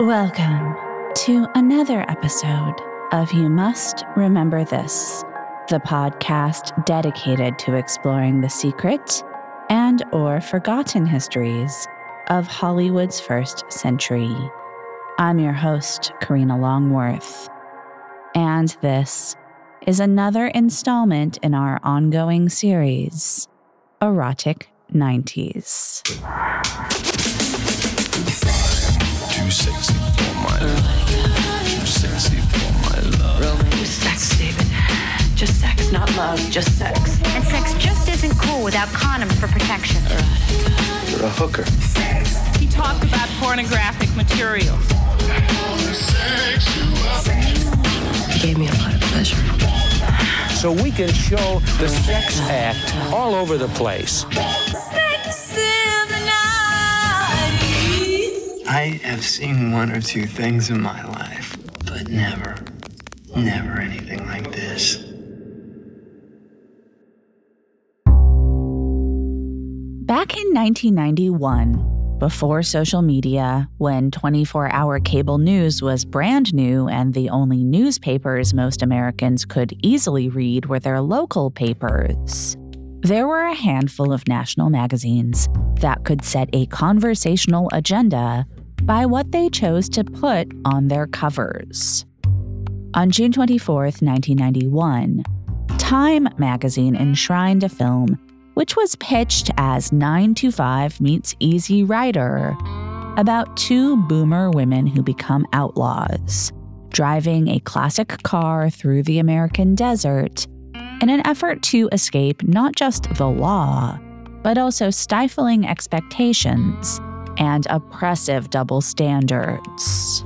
Welcome to another episode of You Must Remember This, the podcast dedicated to exploring the secret and or forgotten histories of Hollywood's first century. I'm your host, Karina Longworth, and this is another installment in our ongoing series, Erotic 90s. Too sexy for my love. Too sexy for my love. Rolling with sex, David. Just sex, not love, just sex. And sex just isn't cool without condoms for protection. You're a hooker. Sex. He talked about pornographic material. He gave me a lot of pleasure. So we can show the sex act all over the place. Sex in the night. I have seen one or two things in my life, but never anything like this. Back in 1991, before social media, when 24-hour cable news was brand new and the only newspapers most Americans could easily read were their local papers, there were a handful of national magazines that could set a conversational agenda by what they chose to put on their covers. On June 24th, 1991, Time magazine enshrined a film which was pitched as 9 to 5 meets Easy Rider, about two boomer women who become outlaws, driving a classic car through the American desert in an effort to escape not just the law, but also stifling expectations and oppressive double standards.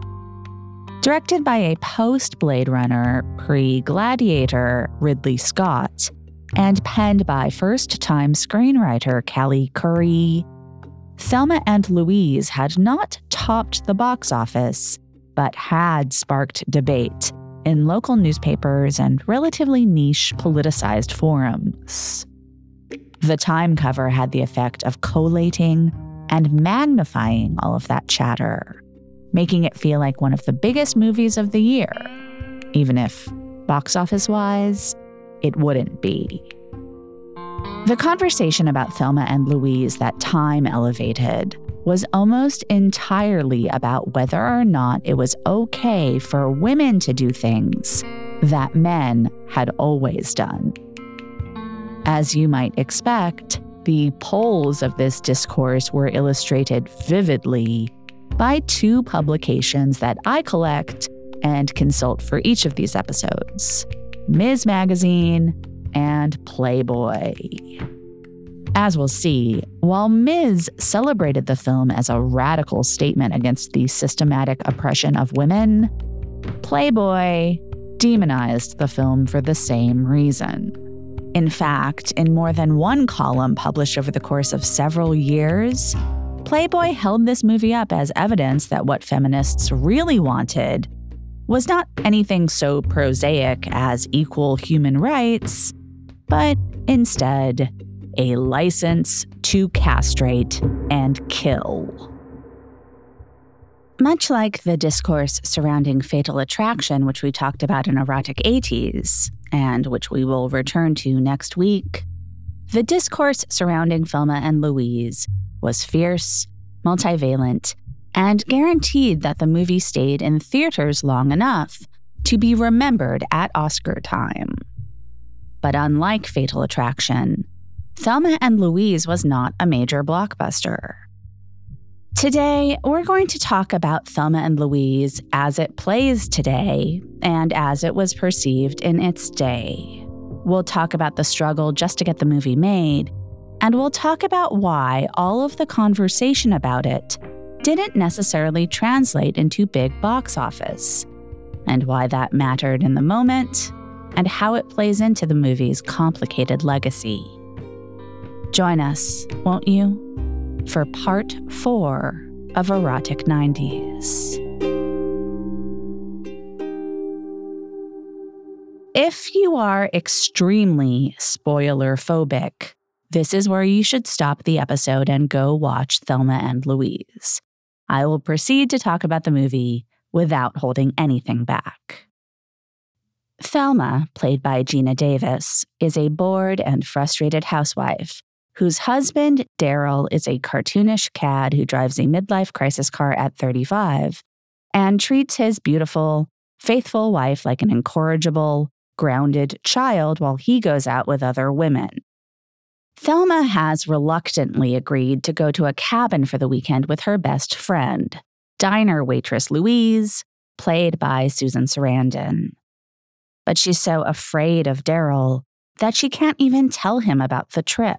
Directed by a post-Blade Runner, pre-Gladiator Ridley Scott, and penned by first-time screenwriter Callie Khouri, Thelma and Louise had not topped the box office, but had sparked debate in local newspapers and relatively niche politicized forums. The Time cover had the effect of collating and magnifying all of that chatter, making it feel like one of the biggest movies of the year, even if, box office-wise, it wouldn't be. The conversation about Thelma and Louise that Time elevated was almost entirely about whether or not it was okay for women to do things that men had always done. As you might expect, the poles of this discourse were illustrated vividly by two publications that I collect and consult for each of these episodes, Ms. Magazine and Playboy. As we'll see, while Ms. celebrated the film as a radical statement against the systematic oppression of women, Playboy demonized the film for the same reason. In fact, in more than one column published over the course of several years, Playboy held this movie up as evidence that what feminists really wanted was not anything so prosaic as equal human rights, but instead, a license to castrate and kill. Much like the discourse surrounding fatal attraction, which we talked about in Erotic 80s, and which we will return to next week, the discourse surrounding Thelma and Louise was fierce, multivalent, and guaranteed that the movie stayed in theaters long enough to be remembered at Oscar time. But unlike Fatal Attraction, Thelma and Louise was not a major blockbuster. Today, we're going to talk about Thelma and Louise as it plays today and as it was perceived in its day. We'll talk about the struggle just to get the movie made, and we'll talk about why all of the conversation about it didn't necessarily translate into big box office, and why that mattered in the moment, and how it plays into the movie's complicated legacy. Join us, won't you, for part 4 of Erotic 90s. If you are extremely spoiler-phobic, this is where you should stop the episode and go watch Thelma and Louise. I will proceed to talk about the movie without holding anything back. Thelma, played by Gina Davis, is a bored and frustrated housewife whose husband, Daryl, is a cartoonish cad who drives a midlife crisis car at 35 and treats his beautiful, faithful wife like an incorrigible, grounded child while he goes out with other women. Thelma has reluctantly agreed to go to a cabin for the weekend with her best friend, diner waitress Louise, played by Susan Sarandon. But she's so afraid of Daryl that she can't even tell him about the trip.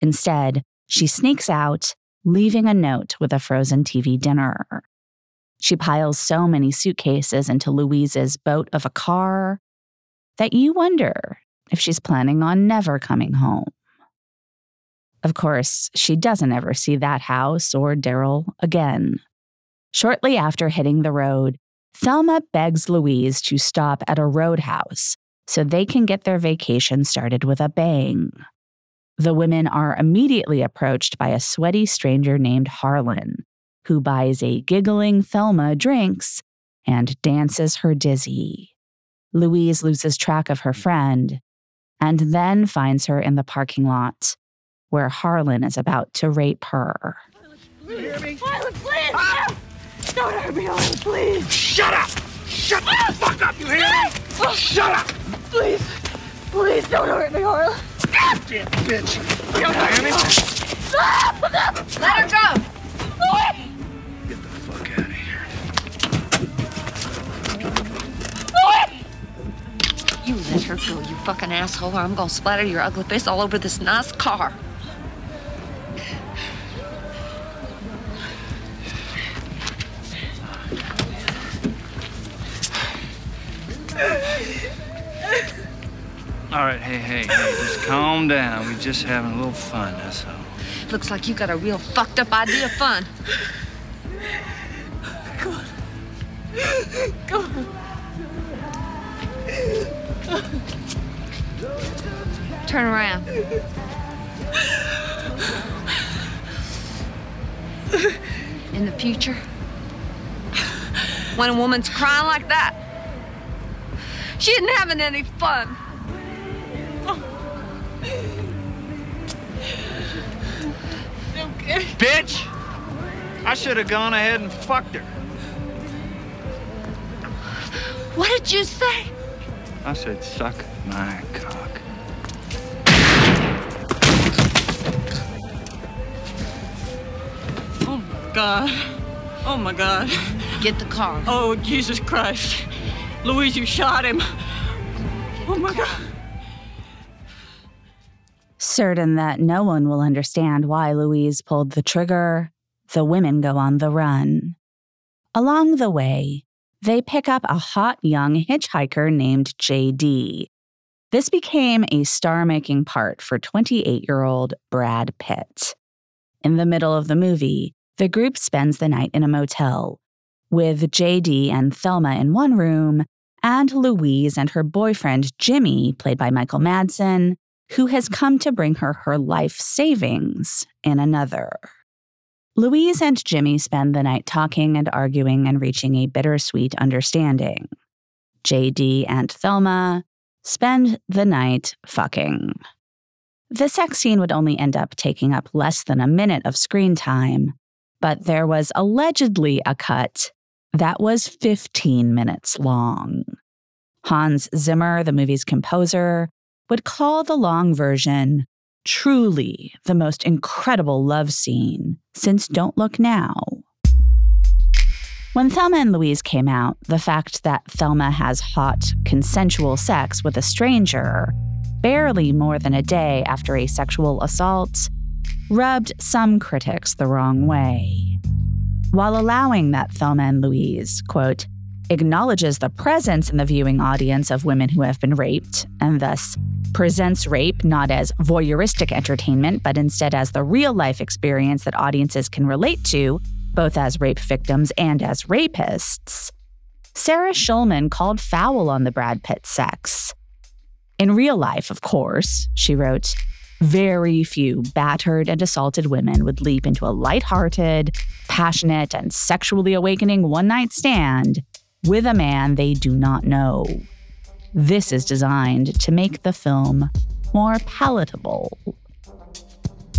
Instead, she sneaks out, leaving a note with a frozen TV dinner. She piles so many suitcases into Louise's boat of a car that you wonder if she's planning on never coming home. Of course, she doesn't ever see that house or Daryl again. Shortly after hitting the road, Thelma begs Louise to stop at a roadhouse so they can get their vacation started with a bang. The women are immediately approached by a sweaty stranger named Harlan, who buys a giggling Thelma drinks and dances her dizzy. Louise loses track of her friend and then finds her in the parking lot, where Harlan is about to rape her. You hear me? Harlan, please! Ah! Don't hurt me, Harlan, please! Shut up! Shut the fuck up, you hear me? Oh. Shut up! Please, please don't hurt me, Harlan. Goddamn bitch! Don't hurt me, Harlan. Stop! Let her go! Louis! Get the fuck out of here. Louis! You let her go, you fucking asshole, or I'm gonna splatter your ugly face all over this nice car. All right, hey, just calm down. We're just having a little fun, that's all. Looks like you got a real fucked up idea of fun. God. God. Turn around. In the future, when a woman's crying like that, she isn't having any fun. Okay. Bitch! I should have gone ahead and fucked her. What did you say? I said, suck my cock. God. Oh, my God. Get the car. Oh, Jesus Christ. Louise, you shot him. Oh, my God. Certain that no one will understand why Louise pulled the trigger, the women go on the run. Along the way, they pick up a hot young hitchhiker named J.D. This became a star-making part for 28-year-old Brad Pitt. In the middle of the movie, the group spends the night in a motel, with J.D. and Thelma in one room, and Louise and her boyfriend Jimmy, played by Michael Madsen, who has come to bring her her life savings, in another. Louise and Jimmy spend the night talking and arguing and reaching a bittersweet understanding. J.D. and Thelma spend the night fucking. The sex scene would only end up taking up less than a minute of screen time, but there was allegedly a cut that was 15 minutes long. Hans Zimmer, the movie's composer, would call the long version truly the most incredible love scene since Don't Look Now. When Thelma and Louise came out, the fact that Thelma has hot, consensual sex with a stranger barely more than a day after a sexual assault rubbed some critics the wrong way. While allowing that Thelma and Louise, quote, acknowledges the presence in the viewing audience of women who have been raped, and thus presents rape not as voyeuristic entertainment, but instead as the real-life experience that audiences can relate to, both as rape victims and as rapists, Sarah Schulman called foul on the Brad Pitt sex. In real life, of course, she wrote, very few battered and assaulted women would leap into a lighthearted, passionate, and sexually awakening one-night stand with a man they do not know. This is designed to make the film more palatable.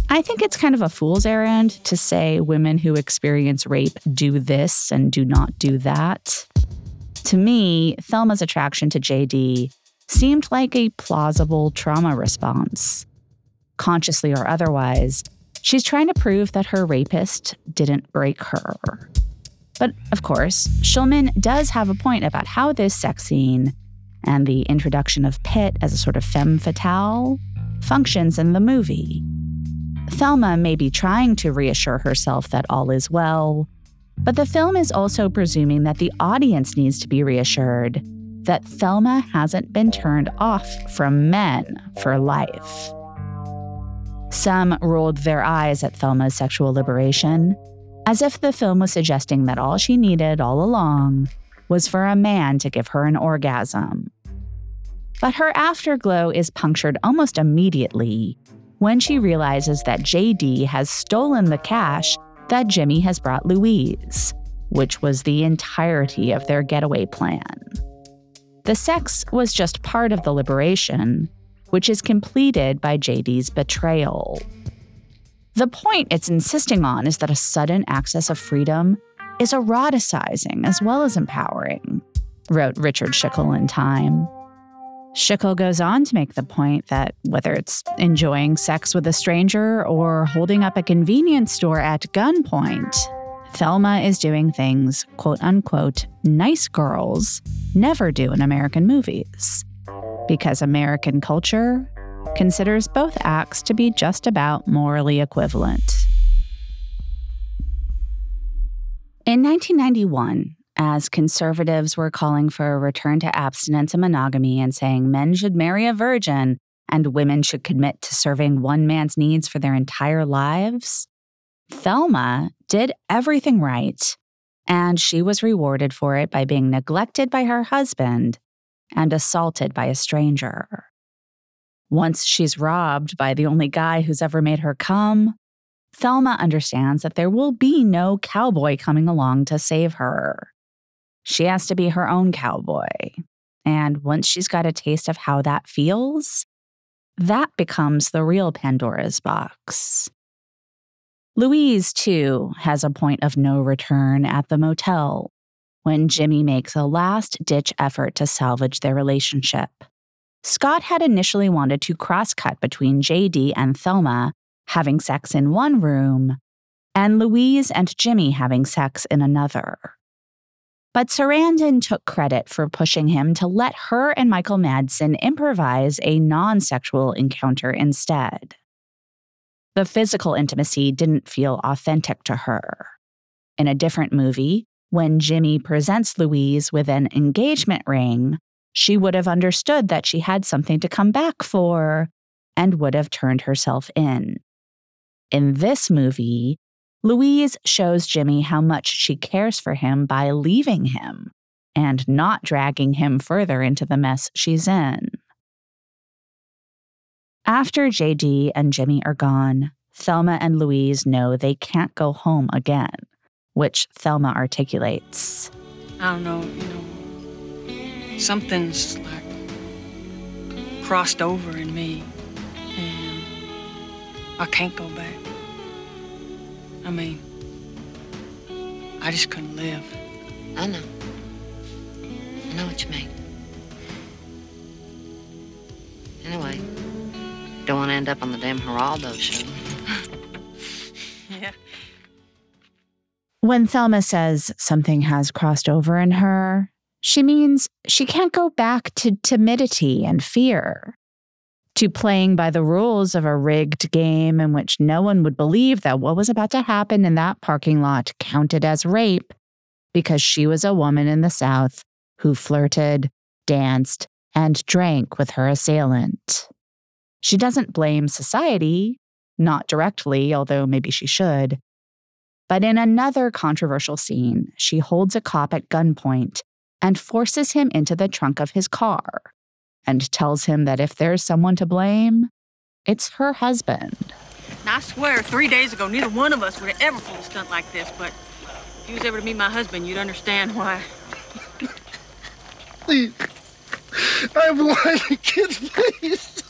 I think it's kind of a fool's errand to say women who experience rape do this and do not do that. To me, Thelma's attraction to J.D. seemed like a plausible trauma response. Consciously or otherwise, she's trying to prove that her rapist didn't break her. But, of course, Schulman does have a point about how this sex scene and the introduction of Pitt as a sort of femme fatale functions in the movie. Thelma may be trying to reassure herself that all is well, but the film is also presuming that the audience needs to be reassured that Thelma hasn't been turned off from men for life. Some rolled their eyes at Thelma's sexual liberation, as if the film was suggesting that all she needed all along was for a man to give her an orgasm. But her afterglow is punctured almost immediately when she realizes that J.D. has stolen the cash that Jimmy has brought Louise, which was the entirety of their getaway plan. The sex was just part of the liberation, which is completed by J.D.'s betrayal. The point it's insisting on is that a sudden access of freedom is eroticizing as well as empowering, wrote Richard Schickel in Time. Schickel goes on to make the point that whether it's enjoying sex with a stranger or holding up a convenience store at gunpoint, Thelma is doing things, quote-unquote, nice girls never do in American movies, because American culture considers both acts to be just about morally equivalent. In 1991, as conservatives were calling for a return to abstinence and monogamy and saying men should marry a virgin and women should commit to serving one man's needs for their entire lives, Thelma did everything right, and she was rewarded for it by being neglected by her husband and assaulted by a stranger. Once she's robbed by the only guy who's ever made her come, Thelma understands that there will be no cowboy coming along to save her. She has to be her own cowboy. And once she's got a taste of how that feels, that becomes the real Pandora's box. Louise, too, has a point of no return at the motel when Jimmy makes a last-ditch effort to salvage their relationship. Scott had initially wanted to cross-cut between J.D. and Thelma having sex in one room and Louise and Jimmy having sex in another. But Sarandon took credit for pushing him to let her and Michael Madsen improvise a non-sexual encounter instead. The physical intimacy didn't feel authentic to her. In a different movie, when Jimmy presents Louise with an engagement ring, she would have understood that she had something to come back for and would have turned herself in. In this movie, Louise shows Jimmy how much she cares for him by leaving him and not dragging him further into the mess she's in. After JD and Jimmy are gone, Thelma and Louise know they can't go home again, which Thelma articulates. I don't know, something's like crossed over in me, and I can't go back. I mean, I just couldn't live. I know what you mean. Anyway, don't want to end up on the damn Geraldo show. Yeah. When Thelma says something has crossed over in her, she means she can't go back to timidity and fear, to playing by the rules of a rigged game in which no one would believe that what was about to happen in that parking lot counted as rape because she was a woman in the South who flirted, danced, and drank with her assailant. She doesn't blame society, not directly, although maybe she should. But in another controversial scene, she holds a cop at gunpoint and forces him into the trunk of his car and tells him that if there's someone to blame, it's her husband. Now, I swear, 3 days ago, neither one of us would have ever pulled a stunt like this, but if you was able to meet my husband, you'd understand why. Please. I want the kids, please.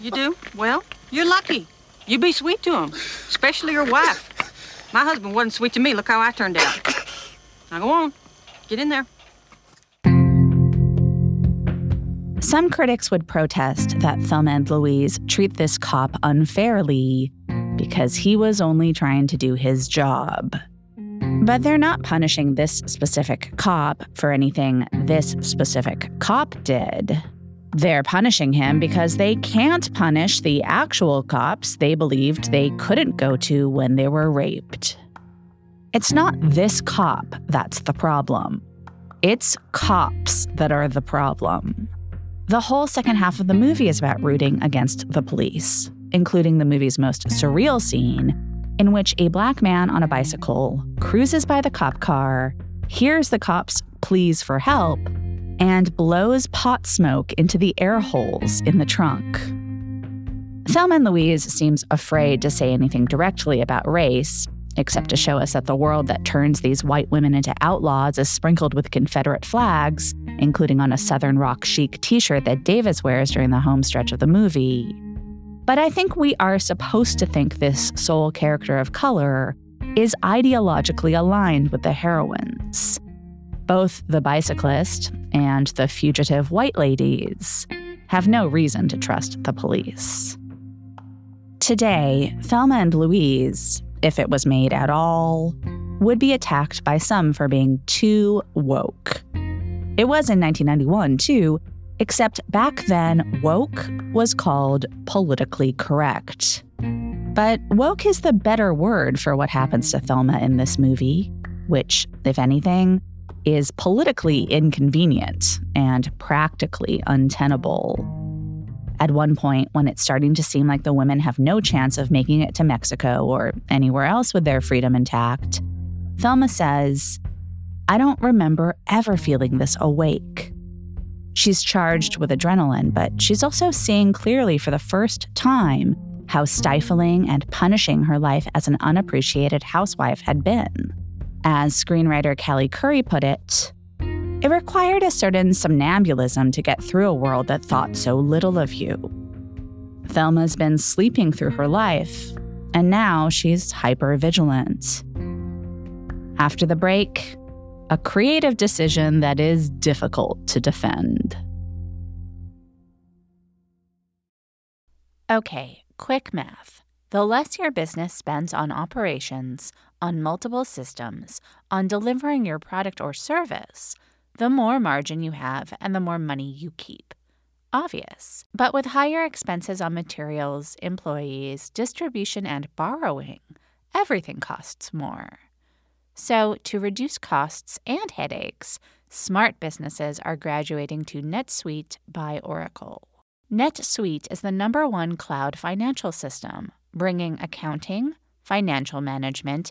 You do? Well, you're lucky. You be sweet to him, especially your wife. My husband wasn't sweet to me. Look how I turned out. Now go on. Get in there. Some critics would protest that Thelma and Louise treat this cop unfairly because he was only trying to do his job. But they're not punishing this specific cop for anything this specific cop did. They're punishing him because they can't punish the actual cops they believed they couldn't go to when they were raped. It's not this cop that's the problem. It's cops that are the problem. The whole second half of the movie is about rooting against the police, including the movie's most surreal scene, in which a black man on a bicycle cruises by the cop car, hears the cops' pleas for help, and blows pot smoke into the air holes in the trunk. Thelma and Louise seems afraid to say anything directly about race, except to show us that the world that turns these white women into outlaws is sprinkled with Confederate flags, including on a Southern rock chic t-shirt that Davis wears during the home stretch of the movie. But I think we are supposed to think this sole character of color is ideologically aligned with the heroines, both the bicyclist and the fugitive white ladies have no reason to trust the police. Today, Thelma and Louise, if it was made at all, would be attacked by some for being too woke. It was in 1991, too, except back then, woke was called politically correct. But woke is the better word for what happens to Thelma in this movie, which, if anything, is politically inconvenient and practically untenable. At one point, when it's starting to seem like the women have no chance of making it to Mexico or anywhere else with their freedom intact, Thelma says, "I don't remember ever feeling this awake." She's charged with adrenaline, but she's also seeing clearly for the first time how stifling and punishing her life as an unappreciated housewife had been. As screenwriter Callie Khouri put it, "It required a certain somnambulism to get through a world that thought so little of you." Thelma's been sleeping through her life, and now she's hyper-vigilant. After the break, a creative decision that is difficult to defend. Okay, quick math. The less your business spends on operations, on multiple systems, on delivering your product or service, the more margin you have and the more money you keep. Obvious. But with higher expenses on materials, employees, distribution, and borrowing, everything costs more. So, to reduce costs and headaches, smart businesses are graduating to NetSuite by Oracle. NetSuite is the #1 cloud financial system, bringing accounting, financial management,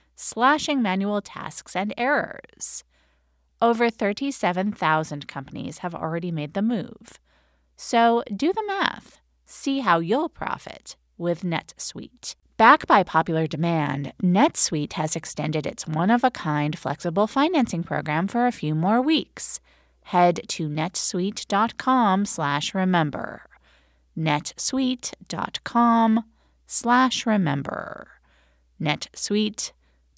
slashing manual tasks and errors. Over 37,000 companies have already made the move. So do the math. See how you'll profit with NetSuite. Backed by popular demand, NetSuite has extended its one-of-a-kind flexible financing program for a few more weeks. Head to netsuite.com/remember. netsuite.com/remember.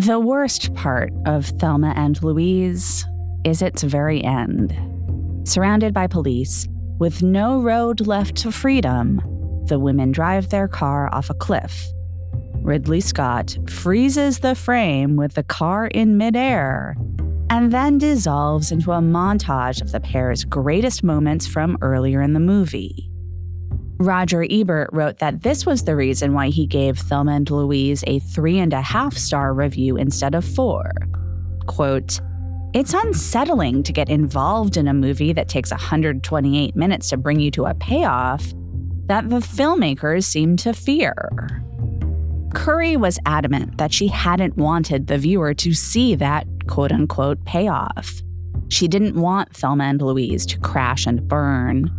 The worst part of Thelma and Louise is its very end. Surrounded by police, with no road left to freedom, the women drive their car off a cliff. Ridley Scott freezes the frame with the car in midair, and then dissolves into a montage of the pair's greatest moments from earlier in the movie. Roger Ebert wrote that this was the reason why he gave Thelma and Louise a 3.5-star review instead of 4. Quote, "It's unsettling to get involved in a movie that takes 128 minutes to bring you to a payoff that the filmmakers seem to fear." Khouri was adamant that she hadn't wanted the viewer to see that quote-unquote payoff. She didn't want Thelma and Louise to crash and burn.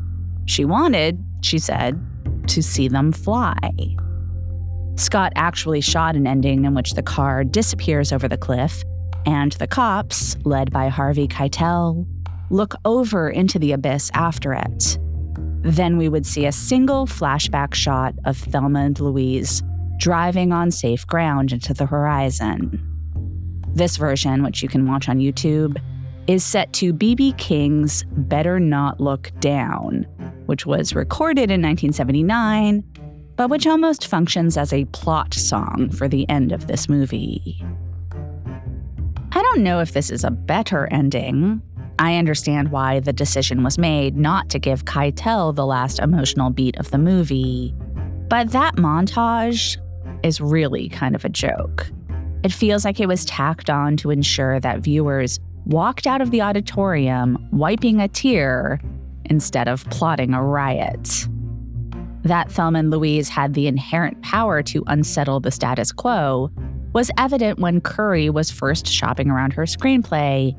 She wanted, she said, to see them fly. Scott actually shot an ending in which the car disappears over the cliff, and the cops, led by Harvey Keitel, look over into the abyss after it. Then we would see a single flashback shot of Thelma and Louise driving on safe ground into the horizon. This version, which you can watch on YouTube, is set to B.B. King's Better Not Look Down, which was recorded in 1979, but which almost functions as a plot song for the end of this movie. I don't know if this is a better ending. I understand why the decision was made not to give Keitel the last emotional beat of the movie, but that montage is really kind of a joke. It feels like it was tacked on to ensure that viewers walked out of the auditorium wiping a tear instead of plotting a riot. That Thelma and Louise had the inherent power to unsettle the status quo was evident when Khouri was first shopping around her screenplay,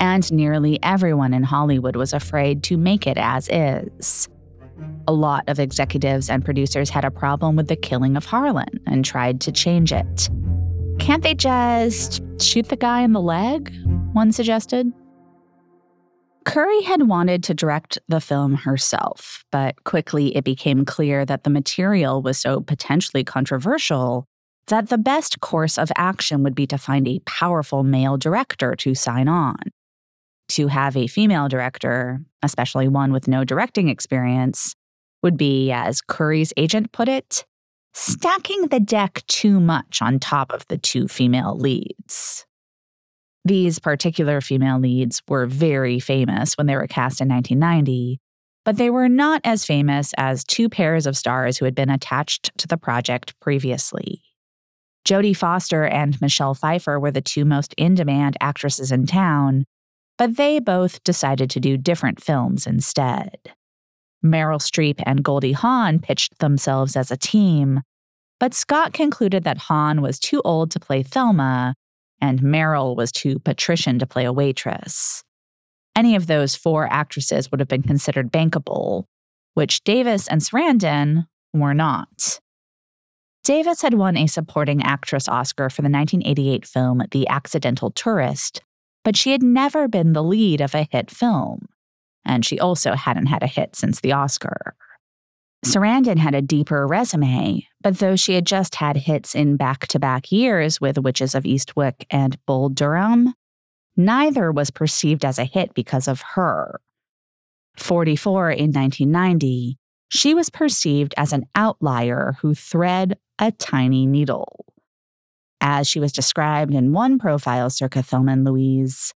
and nearly everyone in Hollywood was afraid to make it as is. A lot of executives and producers had a problem with the killing of Harlan and tried to change it. "Can't they just shoot the guy in the leg?" one suggested. Khouri had wanted to direct the film herself, but quickly it became clear that the material was so potentially controversial that the best course of action would be to find a powerful male director to sign on. To have a female director, especially one with no directing experience, would be, as Khouri's agent put it, stacking the deck too much on top of the two female leads. These particular female leads were very famous when they were cast in 1990, but they were not as famous as two pairs of stars who had been attached to the project previously. Jodie Foster and Michelle Pfeiffer were the two most in-demand actresses in town, but they both decided to do different films instead. Meryl Streep and Goldie Hawn pitched themselves as a team, but Scott concluded that Hawn was too old to play Thelma, and Meryl was too patrician to play a waitress. Any of those four actresses would have been considered bankable, which Davis and Sarandon were not. Davis had won a supporting actress Oscar for the 1988 film The Accidental Tourist, but she had never been the lead of a hit film, and she also hadn't had a hit since the Oscar. Sarandon had a deeper resume, but though she had just had hits in back-to-back years with Witches of Eastwick and Bull Durham, neither was perceived as a hit because of her. 44 in 1990, she was perceived as an outlier who thread a tiny needle. As she was described in one profile circa Thelma and Louise,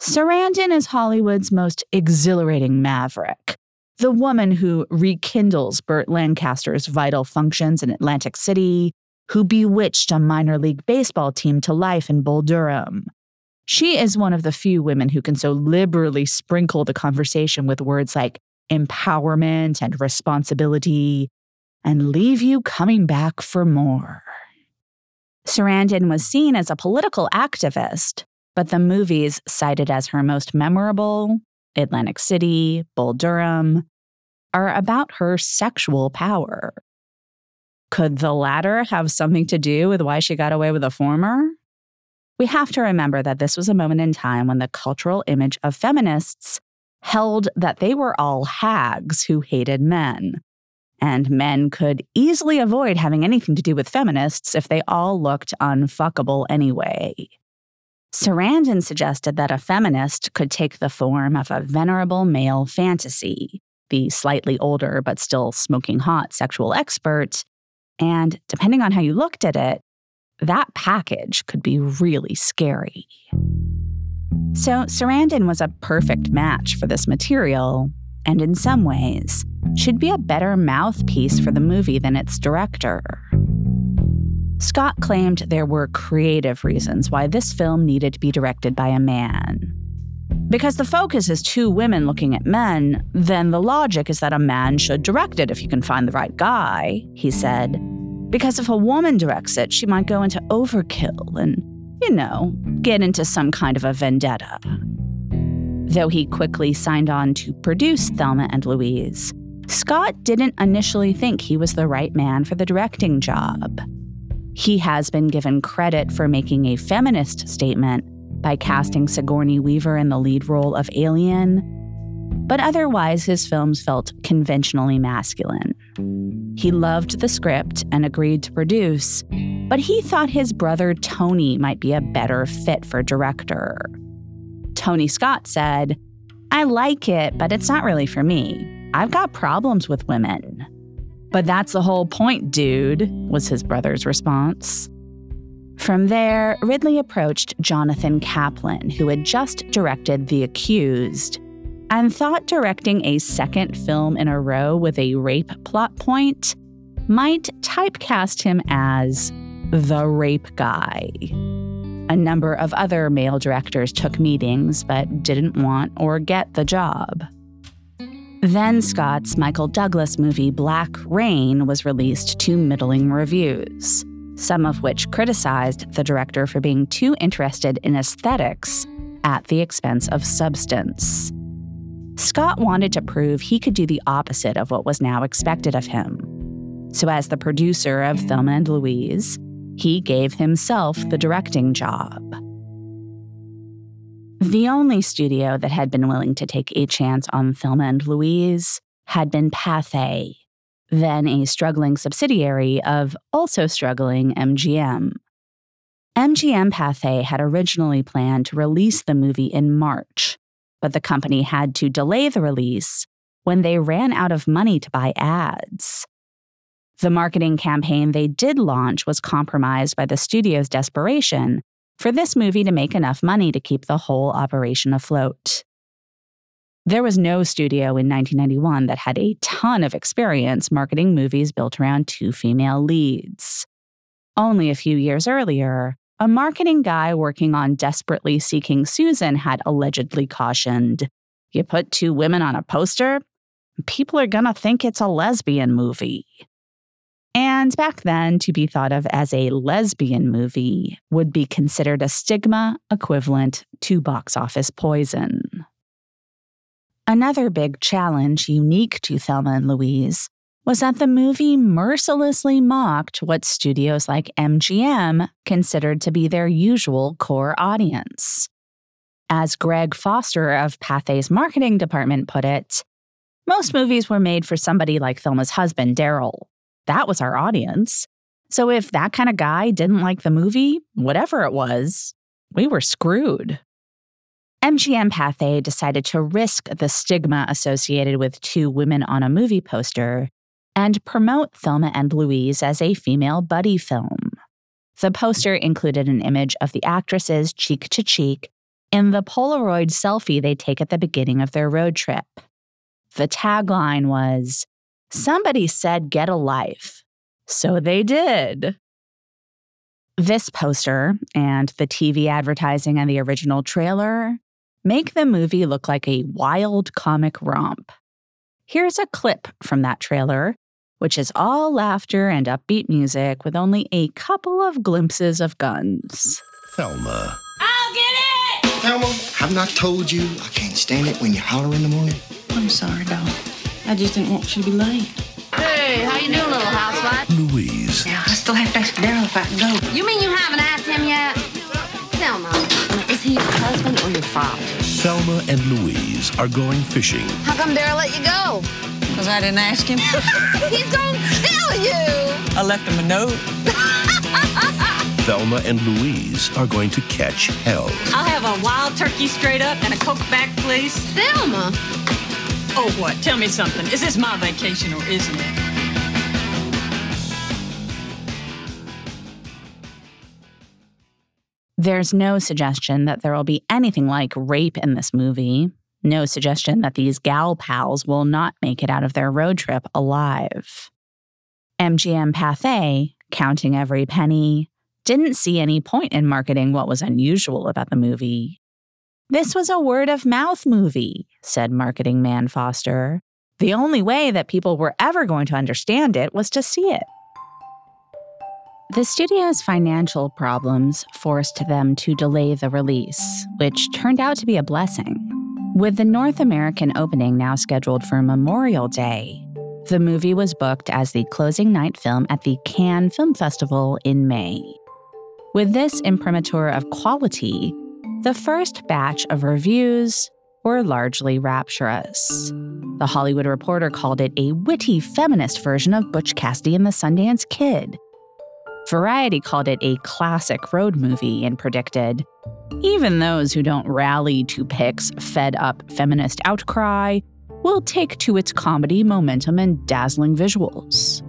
Sarandon is Hollywood's most exhilarating maverick, the woman who rekindles Burt Lancaster's vital functions in Atlantic City, who bewitched a minor league baseball team to life in Bull Durham. She is one of the few women who can so liberally sprinkle the conversation with words like empowerment and responsibility and leave you coming back for more. Sarandon was seen as a political activist, but the movies cited as her most memorable, Atlantic City, Bull Durham, are about her sexual power. Could the latter have something to do with why she got away with the former? We have to remember that this was a moment in time when the cultural image of feminists held that they were all hags who hated men, and men could easily avoid having anything to do with feminists if they all looked unfuckable anyway. Sarandon suggested that a feminist could take the form of a venerable male fantasy, the slightly older but still smoking hot sexual expert, and depending on how you looked at it, that package could be really scary. So Sarandon was a perfect match for this material, and in some ways, should be a better mouthpiece for the movie than its director. Scott claimed there were creative reasons why this film needed to be directed by a man. Because the focus is two women looking at men, then the logic is that a man should direct it if you can find the right guy, he said. Because if a woman directs it, she might go into overkill and, get into some kind of a vendetta. Though he quickly signed on to produce Thelma and Louise, Scott didn't initially think he was the right man for the directing job. He has been given credit for making a feminist statement by casting Sigourney Weaver in the lead role of Alien, but otherwise his films felt conventionally masculine. He loved the script and agreed to produce, but he thought his brother Tony might be a better fit for director. Tony Scott said, "I like it, but it's not really for me. I've got problems with women." "But that's the whole point, dude," was his brother's response. From there, Ridley approached Jonathan Kaplan, who had just directed The Accused, and thought directing a second film in a row with a rape plot point might typecast him as the rape guy. A number of other male directors took meetings but didn't want or get the job. Then Scott's Michael Douglas movie Black Rain was released to middling reviews, some of which criticized the director for being too interested in aesthetics at the expense of substance. Scott wanted to prove he could do the opposite of what was now expected of him. So as the producer of Thelma and Louise, he gave himself the directing job. The only studio that had been willing to take a chance on Thelma and Louise had been Pathé, then a struggling subsidiary of also struggling MGM. MGM Pathé had originally planned to release the movie in March, but the company had to delay the release when they ran out of money to buy ads. The marketing campaign they did launch was compromised by the studio's desperation for this movie to make enough money to keep the whole operation afloat. There was no studio in 1991 that had a ton of experience marketing movies built around two female leads. Only a few years earlier, a marketing guy working on Desperately Seeking Susan had allegedly cautioned, "You put two women on a poster, people are gonna think it's a lesbian movie." And back then, to be thought of as a lesbian movie would be considered a stigma equivalent to box office poison. Another big challenge unique to Thelma and Louise was that the movie mercilessly mocked what studios like MGM considered to be their usual core audience. As Greg Foster of Pathé's marketing department put it, most movies were made for somebody like Thelma's husband, Daryl. That was our audience. So if that kind of guy didn't like the movie, whatever it was, we were screwed. MGM Pathé decided to risk the stigma associated with two women on a movie poster and promote Thelma and Louise as a female buddy film. The poster included an image of the actresses cheek to cheek in the Polaroid selfie they take at the beginning of their road trip. The tagline was, "Somebody said get a life, so they did." This poster and the TV advertising and the original trailer make the movie look like a wild comic romp. Here's a clip from that trailer, which is all laughter and upbeat music with only a couple of glimpses of guns. Thelma. I'll get it! Thelma, I've not told you I can't stand it when you holler in the morning. I'm sorry, doll. I just didn't want you to be late. Hey, how you doing, little housewife? Louise. Now, I still have to ask Daryl if I can go. You mean you haven't asked him yet? Thelma, is he your husband or your father? Thelma and Louise are going fishing. How come Daryl let you go? Because I didn't ask him. He's going to kill you! I left him a note. Thelma and Louise are going to catch hell. I'll have a wild turkey straight up and a Coke back, please. Thelma! Oh, what? Tell me something. Is this my vacation or isn't it? There's no suggestion that there will be anything like rape in this movie. No suggestion that these gal pals will not make it out of their road trip alive. MGM Pathé, counting every penny, didn't see any point in marketing what was unusual about the movie. This was a word-of-mouth movie, said marketing man Foster. The only way that people were ever going to understand it was to see it. The studio's financial problems forced them to delay the release, which turned out to be a blessing. With the North American opening now scheduled for Memorial Day, the movie was booked as the closing night film at the Cannes Film Festival in May. With this imprimatur of quality, the first batch of reviews were largely rapturous. The Hollywood Reporter called it a witty feminist version of Butch Cassidy and the Sundance Kid. Variety called it a classic road movie and predicted, even those who don't rally to PIC's fed-up feminist outcry will take to its comedy momentum and dazzling visuals.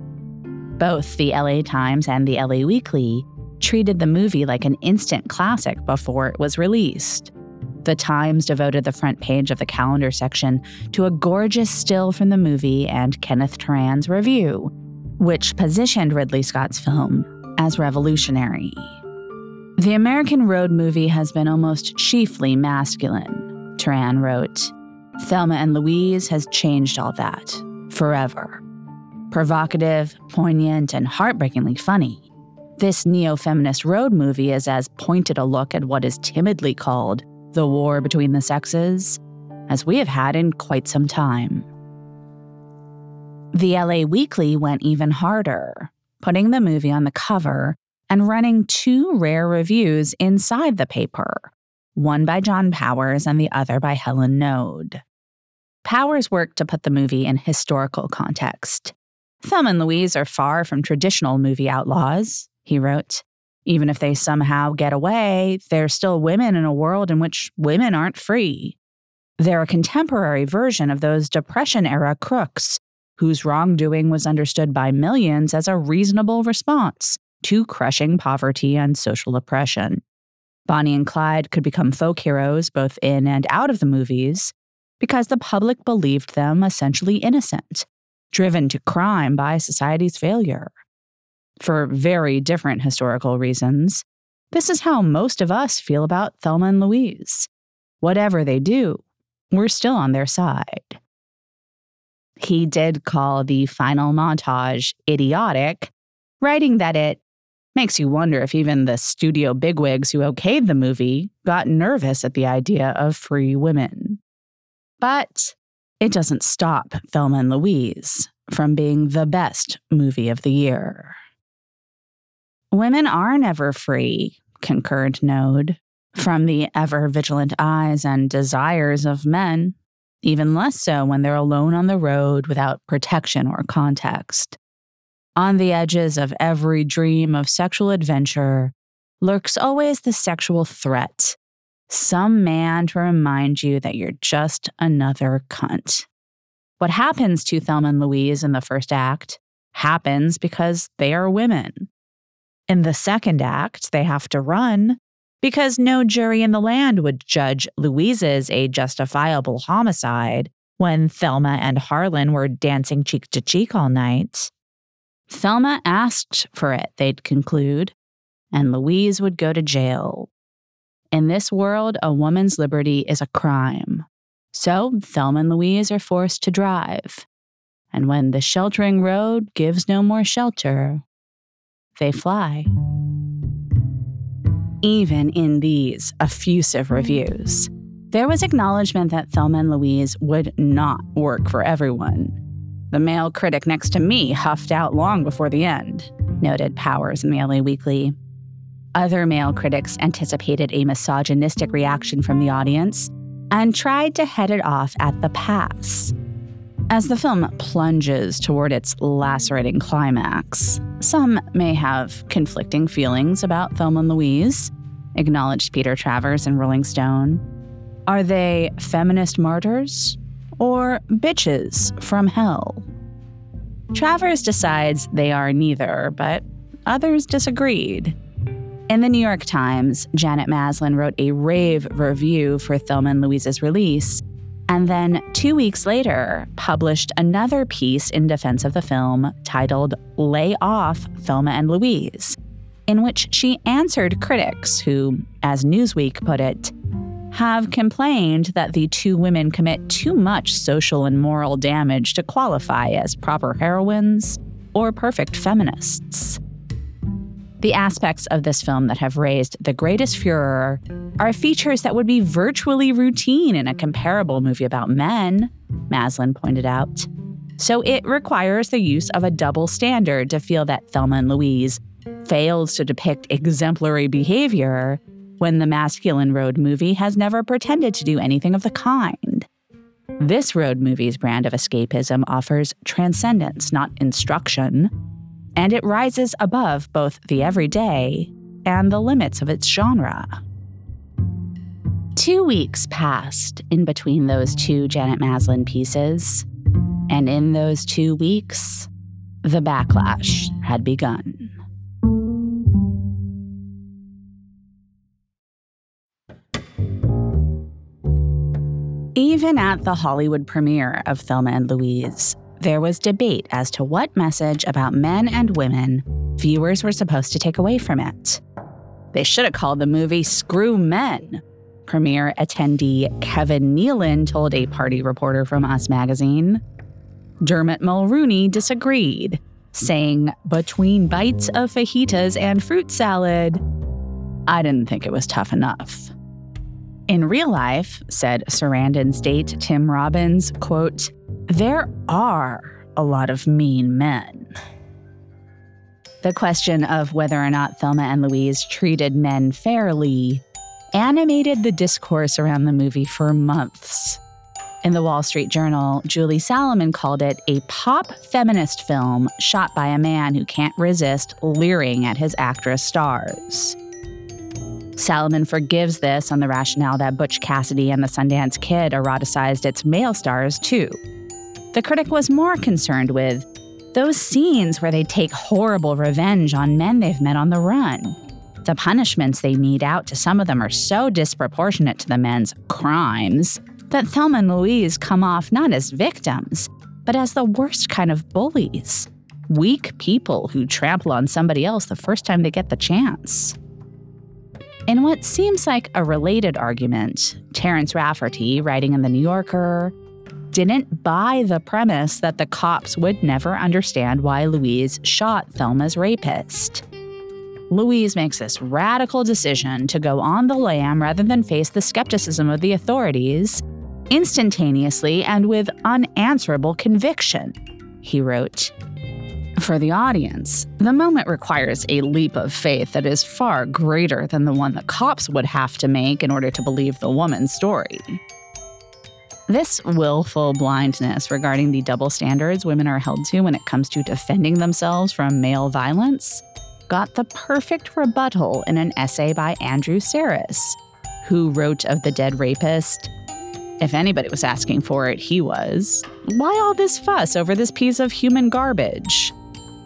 Both the LA Times and the LA Weekly treated the movie like an instant classic before it was released. The Times devoted the front page of the calendar section to a gorgeous still from the movie and Kenneth Turan's review, which positioned Ridley Scott's film as revolutionary. The American road movie has been almost chiefly masculine, Turan wrote. Thelma and Louise has changed all that, forever. Provocative, poignant, and heartbreakingly funny. This neo-feminist road movie is as pointed a look at what is timidly called the war between the sexes as we have had in quite some time. The LA Weekly went even harder, putting the movie on the cover and running two rare reviews inside the paper, one by John Powers and the other by Helen Knode. Powers worked to put the movie in historical context. Thelma and Louise are far from traditional movie outlaws, he wrote. Even if they somehow get away, they're still women in a world in which women aren't free. They're a contemporary version of those Depression-era crooks whose wrongdoing was understood by millions as a reasonable response to crushing poverty and social oppression. Bonnie and Clyde could become folk heroes both in and out of the movies because the public believed them essentially innocent, driven to crime by society's failure. For very different historical reasons, this is how most of us feel about Thelma and Louise. Whatever they do, we're still on their side. He did call the final montage idiotic, writing that it makes you wonder if even the studio bigwigs who okayed the movie got nervous at the idea of free women. But it doesn't stop Thelma and Louise from being the best movie of the year. Women are never free, concurred Knode, from the ever-vigilant eyes and desires of men, even less so when they're alone on the road without protection or context. On the edges of every dream of sexual adventure lurks always the sexual threat, some man to remind you that you're just another cunt. What happens to Thelma and Louise in the first act happens because they are women. In the second act, they have to run because no jury in the land would judge Louise's a justifiable homicide when Thelma and Harlan were dancing cheek to cheek all night. Thelma asked for it, they'd conclude, and Louise would go to jail. In this world, a woman's liberty is a crime. So Thelma and Louise are forced to drive. And when the sheltering road gives no more shelter, they fly. Even in these effusive reviews, there was acknowledgement that Thelma and Louise would not work for everyone. The male critic next to me huffed out long before the end, noted Powers in the LA Weekly. Other male critics anticipated a misogynistic reaction from the audience and tried to head it off at the pass. As the film plunges toward its lacerating climax, some may have conflicting feelings about Thelma and Louise, acknowledged Peter Travers in Rolling Stone. Are they feminist martyrs or bitches from hell? Travers decides they are neither, but others disagreed. In the New York Times, Janet Maslin wrote a rave review for Thelma and Louise's release, and then 2 weeks later, published another piece in defense of the film titled Lay Off, Thelma and Louise, in which she answered critics who, as Newsweek put it, have complained that the two women commit too much social and moral damage to qualify as proper heroines or perfect feminists. The aspects of this film that have raised the greatest furor are features that would be virtually routine in a comparable movie about men, Maslin pointed out. So it requires the use of a double standard to feel that Thelma and Louise fails to depict exemplary behavior when the masculine road movie has never pretended to do anything of the kind. This road movie's brand of escapism offers transcendence, not instruction, and it rises above both the everyday and the limits of its genre. 2 weeks passed in between those two Janet Maslin pieces, and in those 2 weeks, the backlash had begun. Even at the Hollywood premiere of Thelma and Louise, there was debate as to what message about men and women viewers were supposed to take away from it. They should have called the movie Screw Men, premiere attendee Kevin Nealon told a party reporter from Us Magazine. Dermot Mulrooney disagreed, saying, between bites of fajitas and fruit salad, I didn't think it was tough enough. In real life, said Sarandon's date Tim Robbins, quote, there are a lot of mean men. The question of whether or not Thelma and Louise treated men fairly animated the discourse around the movie for months. In the Wall Street Journal, Julie Salomon called it a pop feminist film shot by a man who can't resist leering at his actress stars. Salomon forgives this on the rationale that Butch Cassidy and the Sundance Kid eroticized its male stars, too. The critic was more concerned with those scenes where they take horrible revenge on men they've met on the run. The punishments they mete out to some of them are so disproportionate to the men's crimes that Thelma and Louise come off not as victims, but as the worst kind of bullies. Weak people who trample on somebody else the first time they get the chance. In what seems like a related argument, Terrence Rafferty, writing in The New Yorker, didn't buy the premise that the cops would never understand why Louise shot Thelma's rapist. Louise makes this radical decision to go on the lam rather than face the skepticism of the authorities, instantaneously and with unanswerable conviction, he wrote. For the audience, the moment requires a leap of faith that is far greater than the one the cops would have to make in order to believe the woman's story. This willful blindness regarding the double standards women are held to when it comes to defending themselves from male violence got the perfect rebuttal in an essay by Andrew Sarris, who wrote of the dead rapist, "If anybody was asking for it, he was. Why all this fuss over this piece of human garbage?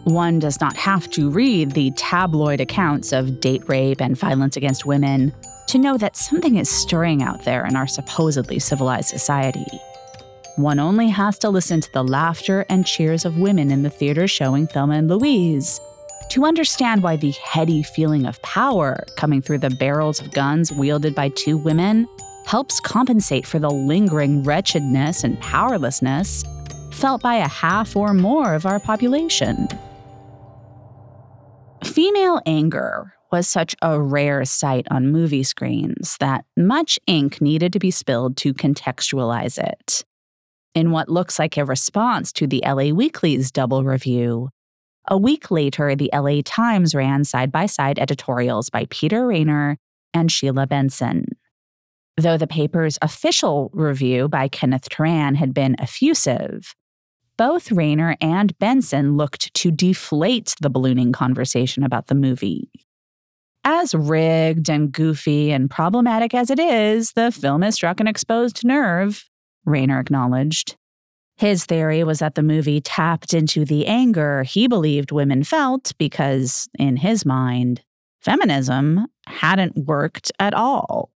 One does not have to read the tabloid accounts of date rape and violence against women to know that something is stirring out there in our supposedly civilized society. One only has to listen to the laughter and cheers of women in the theater showing Thelma and Louise to understand why the heady feeling of power coming through the barrels of guns wielded by two women helps compensate for the lingering wretchedness and powerlessness felt by a half or more of our population." Female anger was such a rare sight on movie screens that much ink needed to be spilled to contextualize it. In what looks like a response to the LA Weekly's double review, a week later, the LA Times ran side-by-side editorials by Peter Rainer and Sheila Benson. Though the paper's official review by Kenneth Turan had been effusive, both Rainer and Benson looked to deflate the ballooning conversation about the movie. As rigged and goofy and problematic as it is, the film has struck an exposed nerve, Rainer acknowledged. His theory was that the movie tapped into the anger he believed women felt because, in his mind, feminism hadn't worked at all.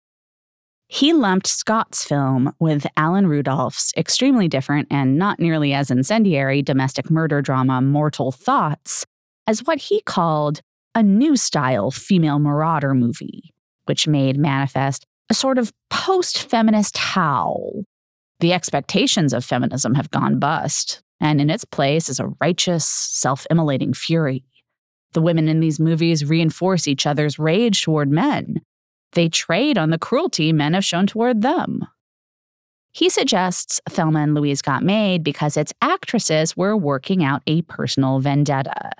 He lumped Scott's film with Alan Rudolph's extremely different and not nearly as incendiary domestic murder drama Mortal Thoughts as what he called a new style female marauder movie, which made manifest a sort of post-feminist howl. The expectations of feminism have gone bust, and in its place is a righteous, self-immolating fury. The women in these movies reinforce each other's rage toward men. They trade on the cruelty men have shown toward them. He suggests Thelma and Louise got made because its actresses were working out a personal vendetta.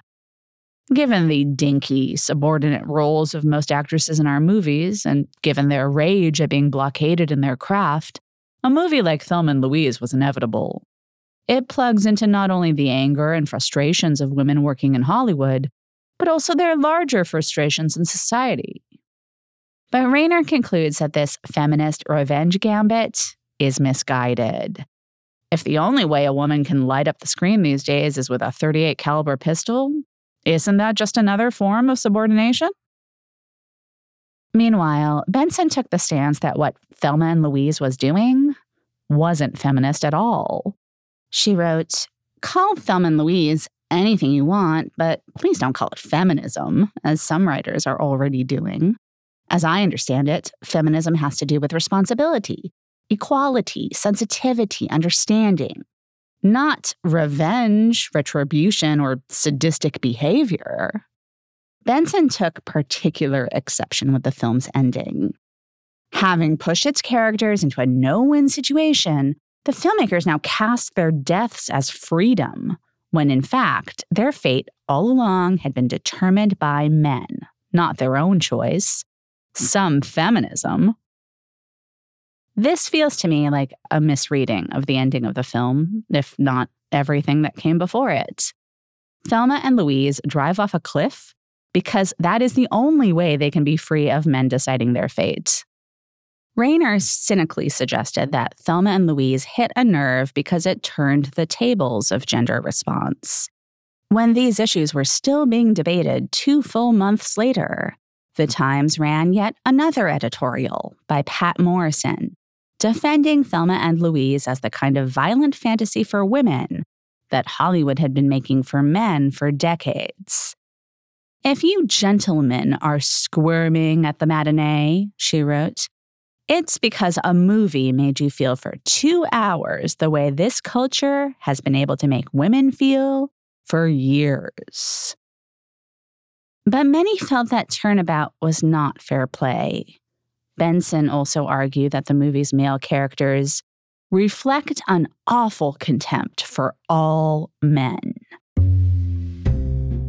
Given the dinky, subordinate roles of most actresses in our movies, and given their rage at being blockaded in their craft, a movie like Thelma and Louise was inevitable. It plugs into not only the anger and frustrations of women working in Hollywood, but also their larger frustrations in society. But Rainer concludes that this feminist revenge gambit is misguided. If the only way a woman can light up the screen these days is with a .38 caliber pistol, isn't that just another form of subordination? Meanwhile, Benson took the stance that what Thelma and Louise was doing wasn't feminist at all. She wrote, "Call Thelma and Louise anything you want, but please don't call it feminism, as some writers are already doing. As I understand it, feminism has to do with responsibility, equality, sensitivity, understanding, not revenge, retribution, or sadistic behavior." Benson took particular exception with the film's ending. Having pushed its characters into a no-win situation, the filmmakers now cast their deaths as freedom, when in fact, their fate all along had been determined by men, not their own choice. Some feminism. This feels to me like a misreading of the ending of the film, if not everything that came before it. Thelma and Louise drive off a cliff because that is the only way they can be free of men deciding their fate. Rainer cynically suggested that Thelma and Louise hit a nerve because it turned the tables of gender response. When these issues were still being debated 2 full months later, The Times ran yet another editorial by Pat Morrison, defending Thelma and Louise as the kind of violent fantasy for women that Hollywood had been making for men for decades. "If you gentlemen are squirming at the matinee," she wrote, "it's because a movie made you feel for 2 hours the way this culture has been able to make women feel for years." But many felt that turnabout was not fair play. Benson also argued that the movie's male characters reflect an awful contempt for all men.